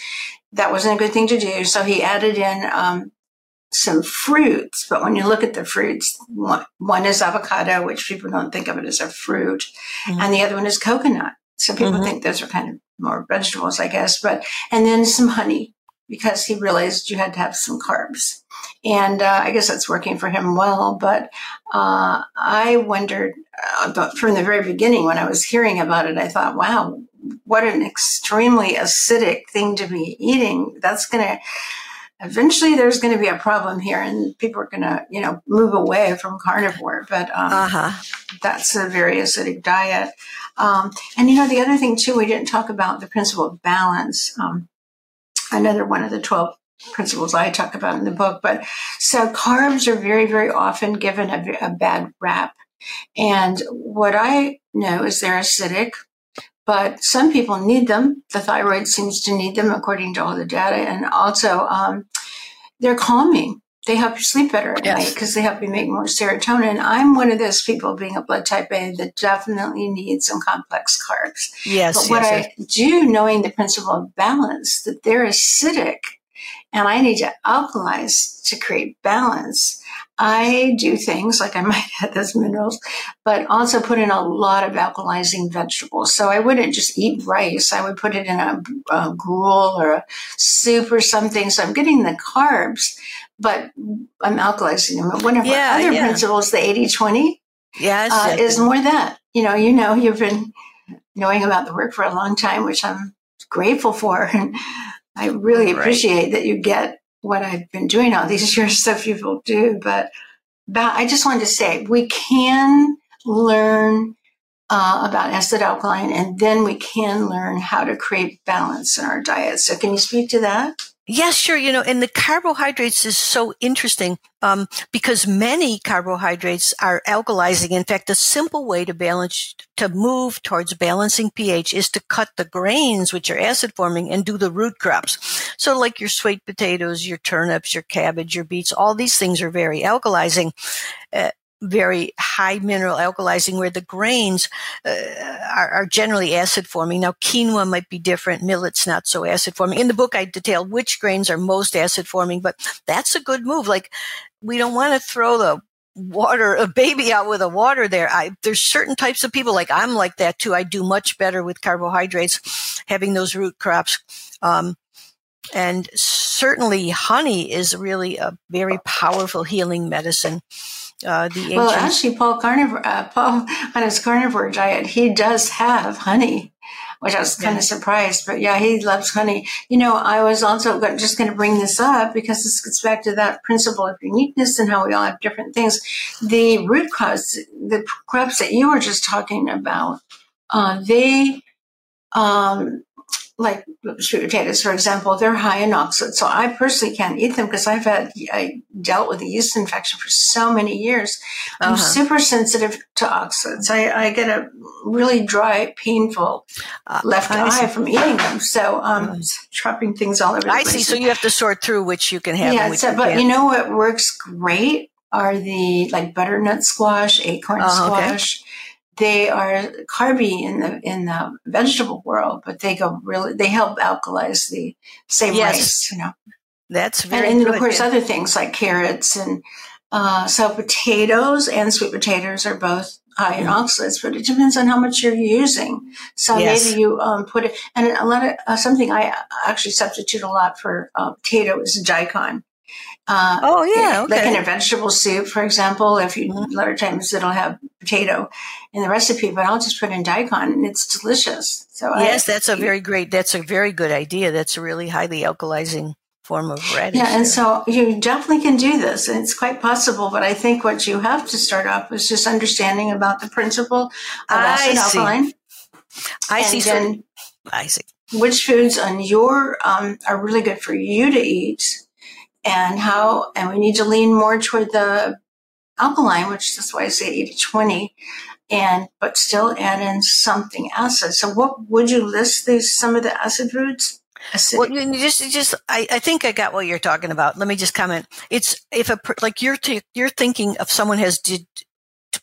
that wasn't a good thing to do. So he added in um, some fruits. But when you look at the fruits, one, one is avocado, which people don't think of it as a fruit, mm-hmm. and the other one is coconut. So people mm-hmm. think those are kind of more vegetables, I guess. But and then some honey, because he realized you had to have some carbs. And uh, I guess that's working for him well. But uh, I wondered uh, from the very beginning when I was hearing about it, I thought, wow, what an extremely acidic thing to be eating. That's going to eventually there's going to be a problem here, and people are going to, you know, move away from carnivore. But um, uh-huh. that's a very acidic diet. Um, and, you know, the other thing, too, we didn't talk about the principle of balance. Um, another one of the twelve principles I talk about in the book. But so carbs are very, very often given a, a bad rap. And what I know is they're acidic, but some people need them. The thyroid seems to need them, according to all the data. And also um, they're calming. They help you sleep better at yes. night because they help you make more serotonin. I'm one of those people, being a blood type A, that definitely needs some complex carbs. Yes. But what yes, I yes. do, knowing the principle of balance, that they're acidic and I need to alkalize to create balance, I do things like I might add those minerals, but also put in a lot of alkalizing vegetables. So I wouldn't just eat rice. I would put it in a, a gruel or a soup or something. So I'm getting the carbs, but I'm alkalizing them. But one of yeah, our other yeah. principles, the eighty twenty, yes, uh, is more that. You know, you know, you've been knowing about the work for a long time, which I'm grateful for. And I really appreciate right. that you get what I've been doing all these years, so people do. But about, I just wanted to say, we can learn uh, about acid alkaline, and then we can learn how to create balance in our diet. So can you speak to that? Yes, sure. You know, and the carbohydrates is so interesting um, because many carbohydrates are alkalizing. In fact, a simple way to balance, to move towards balancing pH is to cut the grains, which are acid forming, and do the root crops. So like your sweet potatoes, your turnips, your cabbage, your beets, all these things are very alkalizing. Uh, very high mineral alkalizing, where the grains uh, are, are generally acid forming. Now, quinoa might be different. Millet's not so acid forming. In the book, I detail which grains are most acid forming, but that's a good move. Like, we don't want to throw the water, a baby out with the water there. I, there's certain types of people, like I'm like that too. I do much better with carbohydrates, having those root crops. Um, and certainly honey is really a very powerful healing medicine. Uh, the well, actually, Paul, carnivore, uh, Paul on his carnivore diet, he does have honey, which I was kind yeah. of surprised. But yeah, he loves honey. You know, I was also just going to bring this up because this gets back to that principle of uniqueness and how we all have different things. The root crops, the crops that you were just talking about, uh, they, um, like sweet potatoes, for example, they're high in oxalates. So I personally can't eat them because I've had, I dealt with a yeast infection for so many years. Uh-huh. I'm super sensitive to oxalates. I, I get a really dry, painful uh, left I eye see. from eating them. So I'm um, dropping things all over the I place. I see. So you have to sort through which you can have. Yeah, and so, you but can. You know what works great are the like butternut squash, acorn uh, squash. Okay. They are carby in the in the vegetable world, but they go really they help alkalize the same yes. rice, you know. That's very and, and good. Of course, yeah. other things like carrots and uh, so potatoes and sweet potatoes are both high in oxalates, but it depends on how much you're using. So yes. maybe you um, put it and a lot of uh, something I actually substitute a lot for uh, potato is daikon. Uh, oh yeah, okay. Like in a vegetable soup, for example, if you mm-hmm. a lot of times it'll have potato in the recipe, but I'll just put in daikon, and it's delicious. So yes, I, that's a very great. That's a very good idea. That's a really highly alkalizing form of radish. Yeah, and there. So you definitely can do this, and it's quite possible. But I think what you have to start off with is just understanding about the principle of acid alkaline. I see. So, I see. Which foods on your um, are really good for you to eat. And how, and we need to lean more toward the alkaline, which is why I say eighty twenty, and, but still add in something acid. So what would you list these, some of the acid foods? Acidic. Well, you just, you just, I, I think I got what you're talking about. Let me just comment. It's if a, like you're, t- you're thinking of someone has did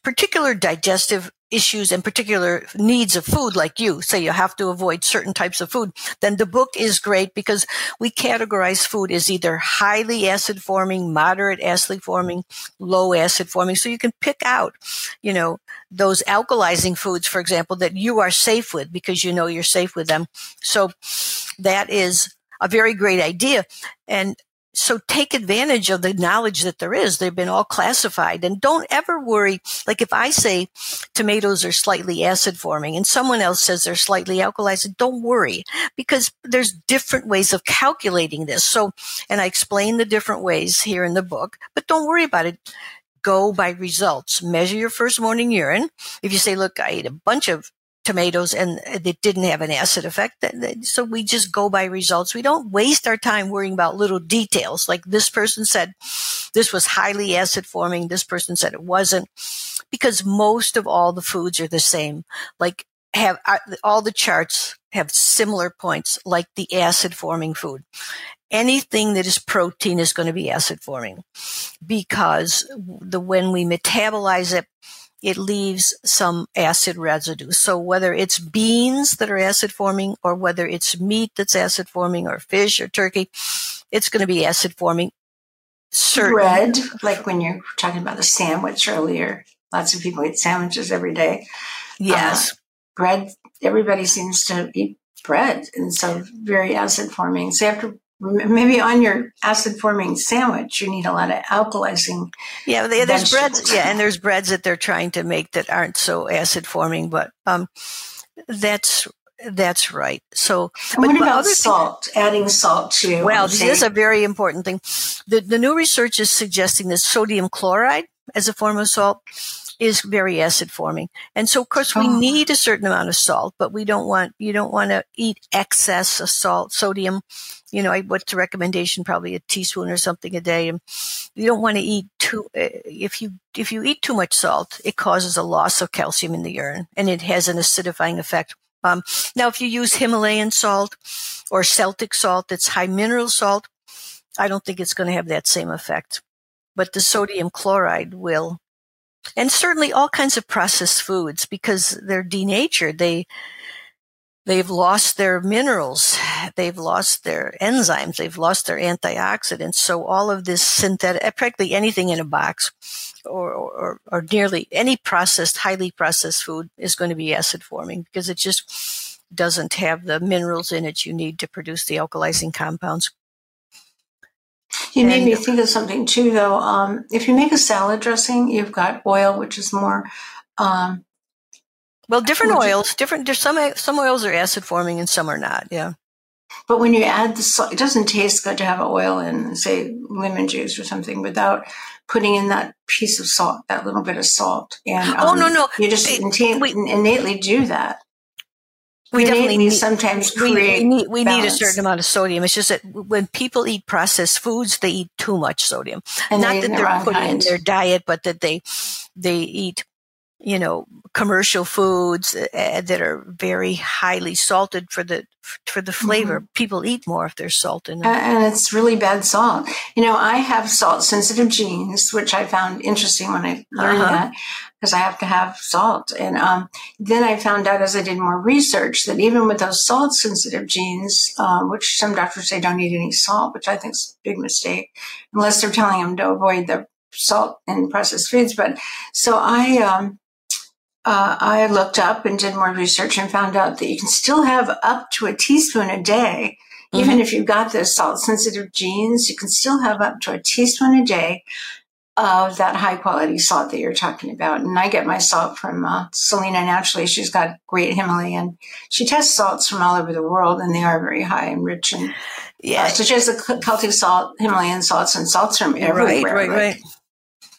particular digestive issues and particular needs of food, like you say, you have to avoid certain types of food, then the book is great because we categorize food as either highly acid forming, moderate acid forming, low acid forming. So you can pick out, you know, those alkalizing foods, for example, that you are safe with because you know you're safe with them. So that is a very great idea. And so take advantage of the knowledge that there is. They've been all classified. And don't ever worry. Like if I say tomatoes are slightly acid forming and someone else says they're slightly alkalized, don't worry because there's different ways of calculating this. So, and I explain the different ways here in the book, but don't worry about it. Go by results. Measure your first morning urine. If you say, look, I ate a bunch of tomatoes and it didn't have an acid effect. So we just go by results. We don't waste our time worrying about little details. Like this person said, this was highly acid forming. This person said it wasn't because most of all the foods are the same. Like have all the charts have similar points, like the acid forming food. Anything that is protein is going to be acid forming because the, when we metabolize it, it leaves some acid residue. So whether it's beans that are acid forming or whether it's meat that's acid forming or fish or turkey, it's going to be acid forming. Certain. Bread, like when you're talking about a sandwich earlier, lots of people eat sandwiches every day. Yes. Uh, bread, everybody seems to eat bread. And so very acid forming. So you have to maybe on your acid-forming sandwich, you need a lot of alkalizing. Yeah, there's vegetables. breads. Yeah, and there's breads that they're trying to make that aren't so acid-forming. But um, That's that's right. So, and what about salt? Thing, adding salt to well, this is a very important thing. The, the new research is suggesting that sodium chloride, as a form of salt, is very acid forming, and so of course we oh. need a certain amount of salt, but we don't want you don't want to eat excess of salt, sodium. You know, what's the recommendation? Probably a teaspoon or something a day. And you don't want to eat too. If you if you eat too much salt, it causes a loss of calcium in the urine, and it has an acidifying effect. Um, now, if you use Himalayan salt or Celtic salt, that's high mineral salt, I don't think it's going to have that same effect. But the sodium chloride will. And certainly all kinds of processed foods, because they're denatured. They, they've lost their minerals. They've lost their enzymes. They've lost their antioxidants. So all of this synthetic, practically anything in a box or, or, or nearly any processed, highly processed food is going to be acid forming, because it just doesn't have the minerals in it you need to produce the alkalizing compounds. You made me think of something, too, though. Um, if you make a salad dressing, you've got oil, which is more... Um, well, different oils. different. There's some some oils are acid-forming and some are not, yeah. But when you add the salt, it doesn't taste good to have oil in, say, lemon juice or something without putting in that piece of salt, that little bit of salt. And, um, oh, no, no. You just it, inta- we, innately do that. We definitely need, sometimes we, we need we balance. need a certain amount of sodium. It's just that when people eat processed foods, they eat too much sodium. And Not they that they're putting it in their diet, but that they they eat, you know, commercial foods that are very highly salted for the for the flavor. Mm-hmm. People eat more if there's salt in them. And it's really bad salt. You know, I have salt-sensitive genes, which I found interesting when I learned uh-huh. that. Because I have to have salt. And um, then I found out as I did more research that even with those salt-sensitive genes, um, which some doctors say don't eat any salt, which I think is a big mistake, unless they're telling them to avoid the salt in processed foods. But so I um, uh, I looked up and did more research and found out that you can still have up to a teaspoon a day. Mm-hmm. Even if you've got those salt-sensitive genes, you can still have up to a teaspoon a day of that high-quality salt that you're talking about. And I get my salt from uh, Selina Naturally. She's got great Himalayan. She tests salts from all over the world, and they are very high and rich. And, yeah. Uh, so she has the Celtic salt, Himalayan salts, and salts from everywhere. Right, right, like, right.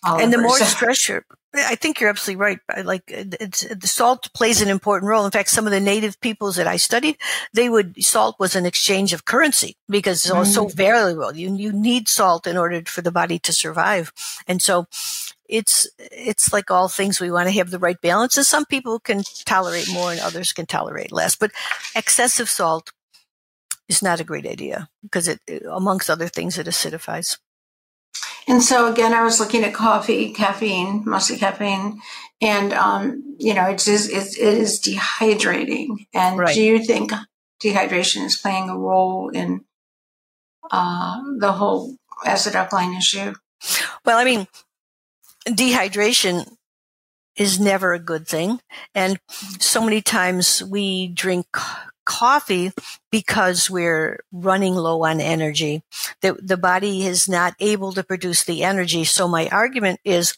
And over. the more so, stress you're I think you're absolutely right. I like it's, the salt plays an important role. In fact, some of the native peoples that I studied, they would salt was an exchange of currency because it's mm. so valuable. You you need salt in order for the body to survive, and so it's it's like all things. We want to have the right balance, and some people can tolerate more, and others can tolerate less. But excessive salt is not a great idea because it, amongst other things, it acidifies. And so, again, I was looking at coffee, caffeine, mostly caffeine, and, um, you know, it is, it is dehydrating. And right. do you think dehydration is playing a role in uh, the whole acid alkaline issue? Well, I mean, dehydration is never a good thing. And so many times we drink coffee because we're running low on energy. The, the body is not able to produce the energy. So my argument is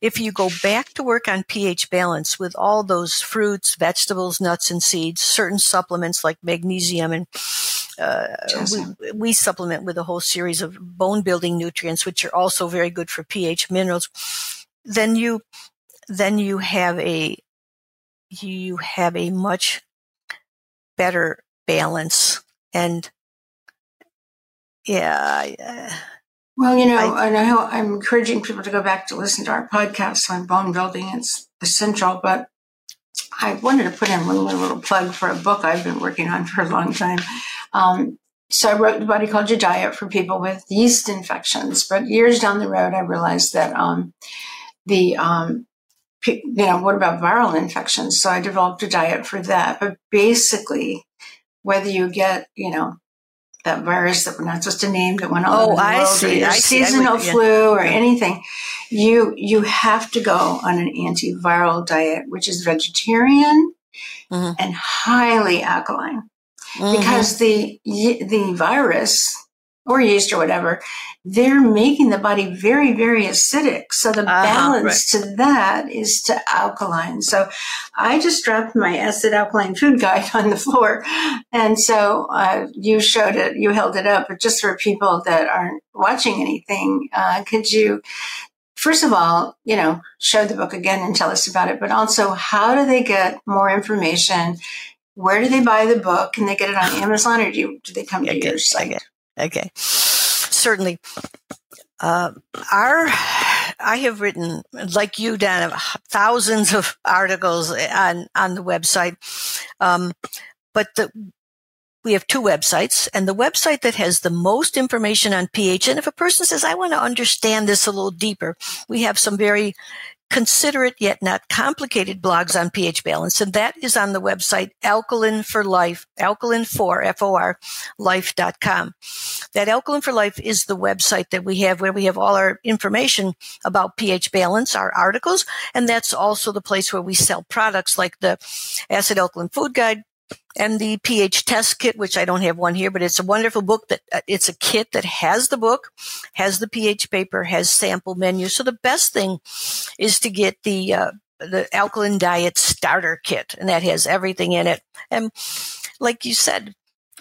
if you go back to work on pH balance with all those fruits, vegetables, nuts, and seeds, certain supplements like magnesium, and uh, we, we supplement with a whole series of bone-building nutrients, which are also very good for pH minerals, then you then you have a you have a much better balance. And yeah, yeah. Well, you know, I, I know I'm encouraging people to go back to listen to our podcast on bone building. It's essential, but I wanted to put in one little, little plug for a book I've been working on for a long time. Um, so I wrote The Body Ecology Diet for people with yeast infections, but years down the road, I realized that um, the, um, you know, what about viral infections? So I developed a diet for that. But basically, whether you get, you know, that virus that we're not supposed to name that went all over the world, or your seasonal flu or anything, you you have to go on an antiviral diet, which is vegetarian mm-hmm. and highly alkaline, mm-hmm. because the the virus or yeast or whatever, they're making the body very, very acidic. So the uh-huh, balance right. to that is to alkaline. So I just dropped my Acid Alkaline Food Guide on the floor. And so uh, you showed it, you held it up. But just for people that aren't watching anything, uh, could you, first of all, you know, show the book again and tell us about it, but also how do they get more information? Where do they buy the book? Can they get it on Amazon or do, you, do they come yeah, to your site? Like Okay. Certainly. Uh, our, I have written, like you, Donna, thousands of articles on, on the website. Um, but the, we have two websites, and the website that has the most information on pH. And if a person says, I want to understand this a little deeper, we have some very considerate yet not complicated blogs on pH balance. And that is on the website Alkaline for Life, Alkaline for, F O R, life dot com. That Alkaline for Life is the website that we have where we have all our information about pH balance, our articles. And that's also the place where we sell products like the Acid Alkaline Food Guide and the pH test kit, which I don't have one here, but it's a wonderful book that uh, it's a kit that has the book, has the pH paper, has sample menu. So the best thing is to get the, uh, the Alkaline Diet Starter Kit, and that has everything in it. And like you said,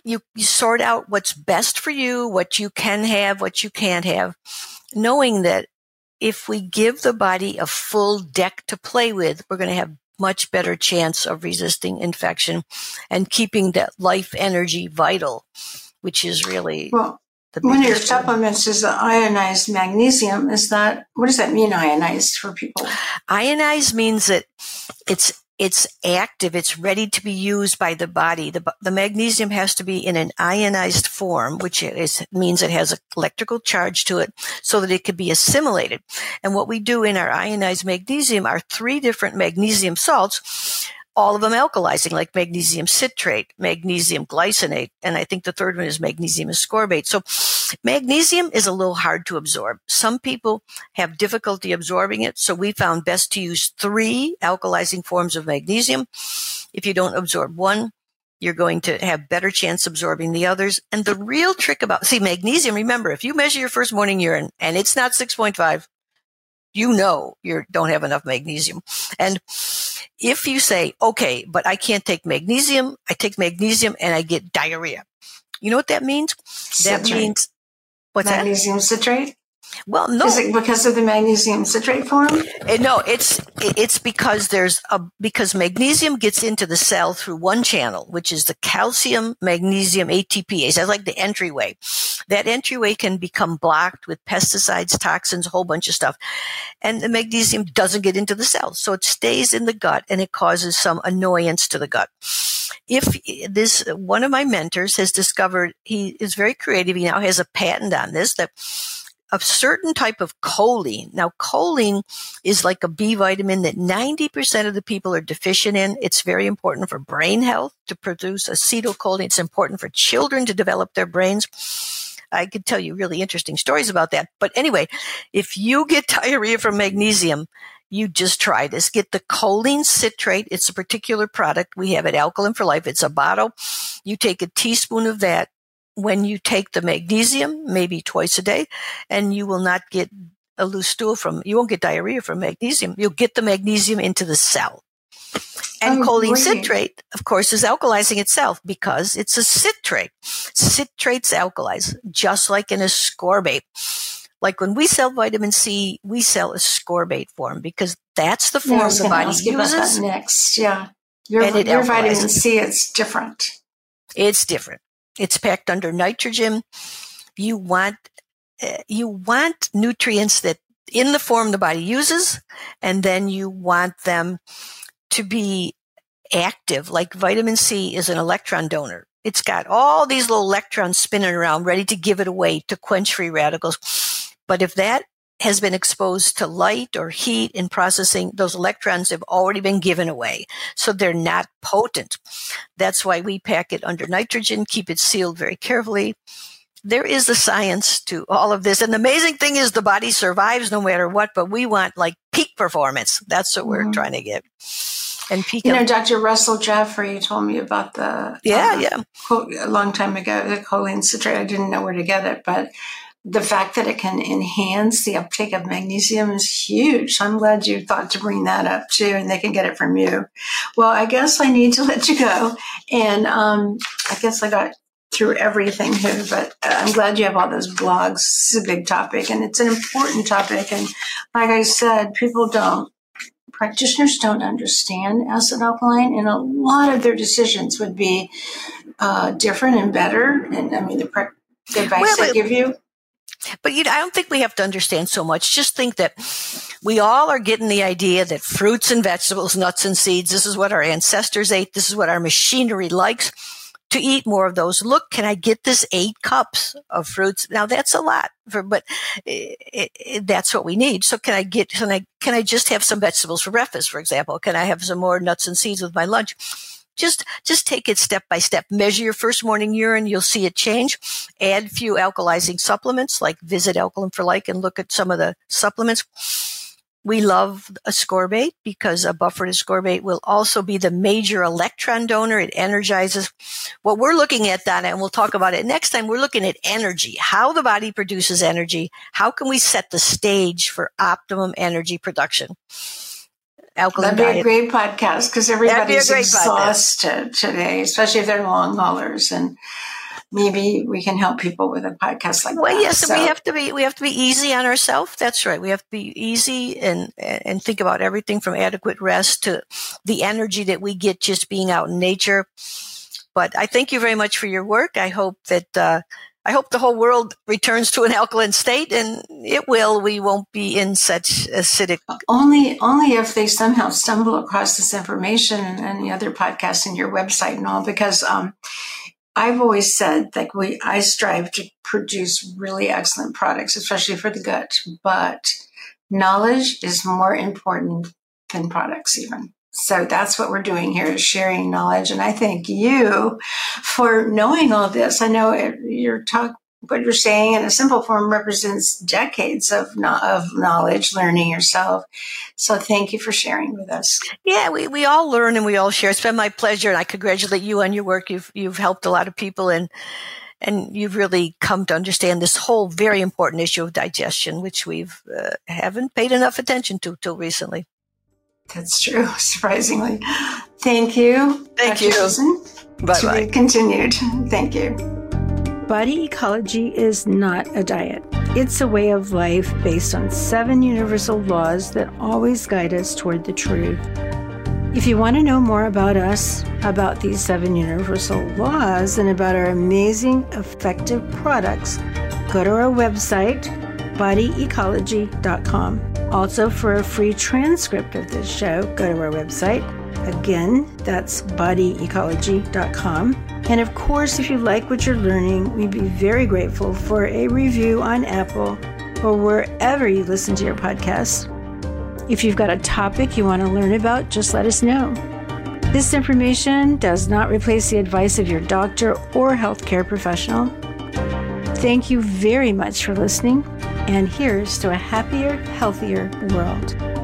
you, you sort out what's best for you, what you can have, what you can't have, knowing that if we give the body a full deck to play with, we're going to have much better chance of resisting infection and keeping that life energy vital, which is really well, the one of your supplements one. Is the ionized magnesium. Is that, what does that mean, ionized, for people? Ionized means that it's it's active, it's ready to be used by the body. The, the magnesium has to be in an ionized form, which is, means it has an electrical charge to it so that it can be assimilated. And what we do in our ionized magnesium are three different magnesium salts, all of them alkalizing, like magnesium citrate, magnesium glycinate, and I think the third one is magnesium ascorbate. So magnesium is a little hard to absorb. Some people have difficulty absorbing it, so we found best to use three alkalizing forms of magnesium. If you don't absorb one, you're going to have better chance absorbing the others. And the real trick about, see, magnesium, remember, if you measure your first morning urine and it's not six point five, you know you don't have enough magnesium. And if you say, okay, but I can't take magnesium, I take magnesium and I get diarrhea. You know what that means? Citrate. That means what's magnesium that? Magnesium citrate? Well, no. Is it because of the magnesium citrate form? No, it's it's because there's a because magnesium gets into the cell through one channel, which is the calcium magnesium A T P. That's like the entryway. That entryway can become blocked with pesticides, toxins, a whole bunch of stuff. And the magnesium doesn't get into the cells, so it stays in the gut and it causes some annoyance to the gut. If this, one of my mentors has discovered, he is very creative. He now has a patent on this, that a certain type of choline. Now, choline is like a B vitamin that ninety percent of the people are deficient in. It's very important for brain health to produce acetylcholine. It's important for children to develop their brains. I could tell you really interesting stories about that. But anyway, if you get diarrhea from magnesium, you just try this. Get the choline citrate. It's a particular product we have at Alkaline for Life. It's a bottle. You take a teaspoon of that when you take the magnesium, maybe twice a day, and you will not get a loose stool from, you won't get diarrhea from magnesium. You'll get the magnesium into the cell. And oh, choline really? citrate, of course, is alkalizing itself because it's a citrate. Citrates alkalize, just like an ascorbate. Like when we sell vitamin C, we sell ascorbate form because that's the form yeah, the body ask uses. About that next, yeah, your, and it your vitamin C is different. It's different. It's packed under nitrogen. You want uh, you want nutrients that in the form the body uses, and then you want them to be active. Like vitamin C is an electron donor. It's got all these little electrons spinning around, ready to give it away to quench free radicals. But if that has been exposed to light or heat in processing, those electrons have already been given away. So they're not potent. That's why we pack it under nitrogen, keep it sealed very carefully. There is the science to all of this. And the amazing thing is the body survives no matter what, but we want like peak performance. That's what mm-hmm. we're trying to get. and peak. You know, Doctor Russell Jaffrey told me about the yeah, uh, yeah, co- a long time ago, the choline citrate. I didn't know where to get it, but the fact that it can enhance the uptake of magnesium is huge. I'm glad you thought to bring that up too, and they can get it from you. Well, I guess I need to let you go. And um, I guess I got through everything here, but I'm glad you have all those blogs. It's a big topic, and it's an important topic. And like I said, people don't, practitioners don't understand acid alkaline, and a lot of their decisions would be uh, different and better. And I mean, the, pre- the advice well, but- I give you. But you know, I don't think we have to understand so much. Just think that we all are getting the idea that fruits and vegetables, nuts and seeds, this is what our ancestors ate. This is what our machinery likes to eat, more of those. Look, can I get this eight cups of fruits? Now that's a lot, for, but it, it, that's what we need. So can I get, can I, can I just have some vegetables for breakfast, for example? Can I have some more nuts and seeds with my lunch? Just, just take it step by step. Measure your first morning urine. You'll see it change. Add few alkalizing supplements, like visit Alkaline for Life and look at some of the supplements. We love ascorbate because a buffered ascorbate will also be the major electron donor. It energizes what we're looking at, Donna, and we'll talk about it next time. We're looking at energy, how the body produces energy. How can we set the stage for optimum energy production? That'd be diet. a great podcast, because everybody's be exhausted podcast. today, especially if they're long haulers, and maybe we can help people with a podcast like well, that. Well, yes, so. we have to be we have to be easy on ourselves. That's right. We have to be easy and and think about everything from adequate rest to the energy that we get just being out in nature. But I thank you very much for your work. I hope that uh, I hope the whole world returns to an alkaline state, and it will. We won't be in such acidic. Only only if they somehow stumble across this information and, and the other podcasts and your website and all, because um, I've always said that we I strive to produce really excellent products, especially for the gut. But knowledge is more important than products even. So that's what we're doing here, is sharing knowledge. And I thank you for knowing all this. I know it, your talk, what you're saying in a simple form represents decades of no, of knowledge, learning yourself. So thank you for sharing with us. Yeah, we, we all learn and we all share. It's been my pleasure, and I congratulate you on your work. You've you've helped a lot of people, and and you've really come to understand this whole very important issue of digestion, which we've uh, haven't paid enough attention to till recently. That's true, surprisingly. Thank you. Thank Doctor you. Susan. Bye-bye. To be continued. Thank you. Body ecology is not a diet. It's a way of life based on seven universal laws that always guide us toward the truth. If you want to know more about us, about these seven universal laws, and about our amazing, effective products, go to our website, body ecology dot com. Also, for a free transcript of this show, go to our website. Again, that's body ecology dot com. And of course, if you like what you're learning, we'd be very grateful for a review on Apple or wherever you listen to your podcasts. If you've got a topic you want to learn about, just let us know. This information does not replace the advice of your doctor or healthcare professional. Thank you very much for listening. And here's to a happier, healthier world.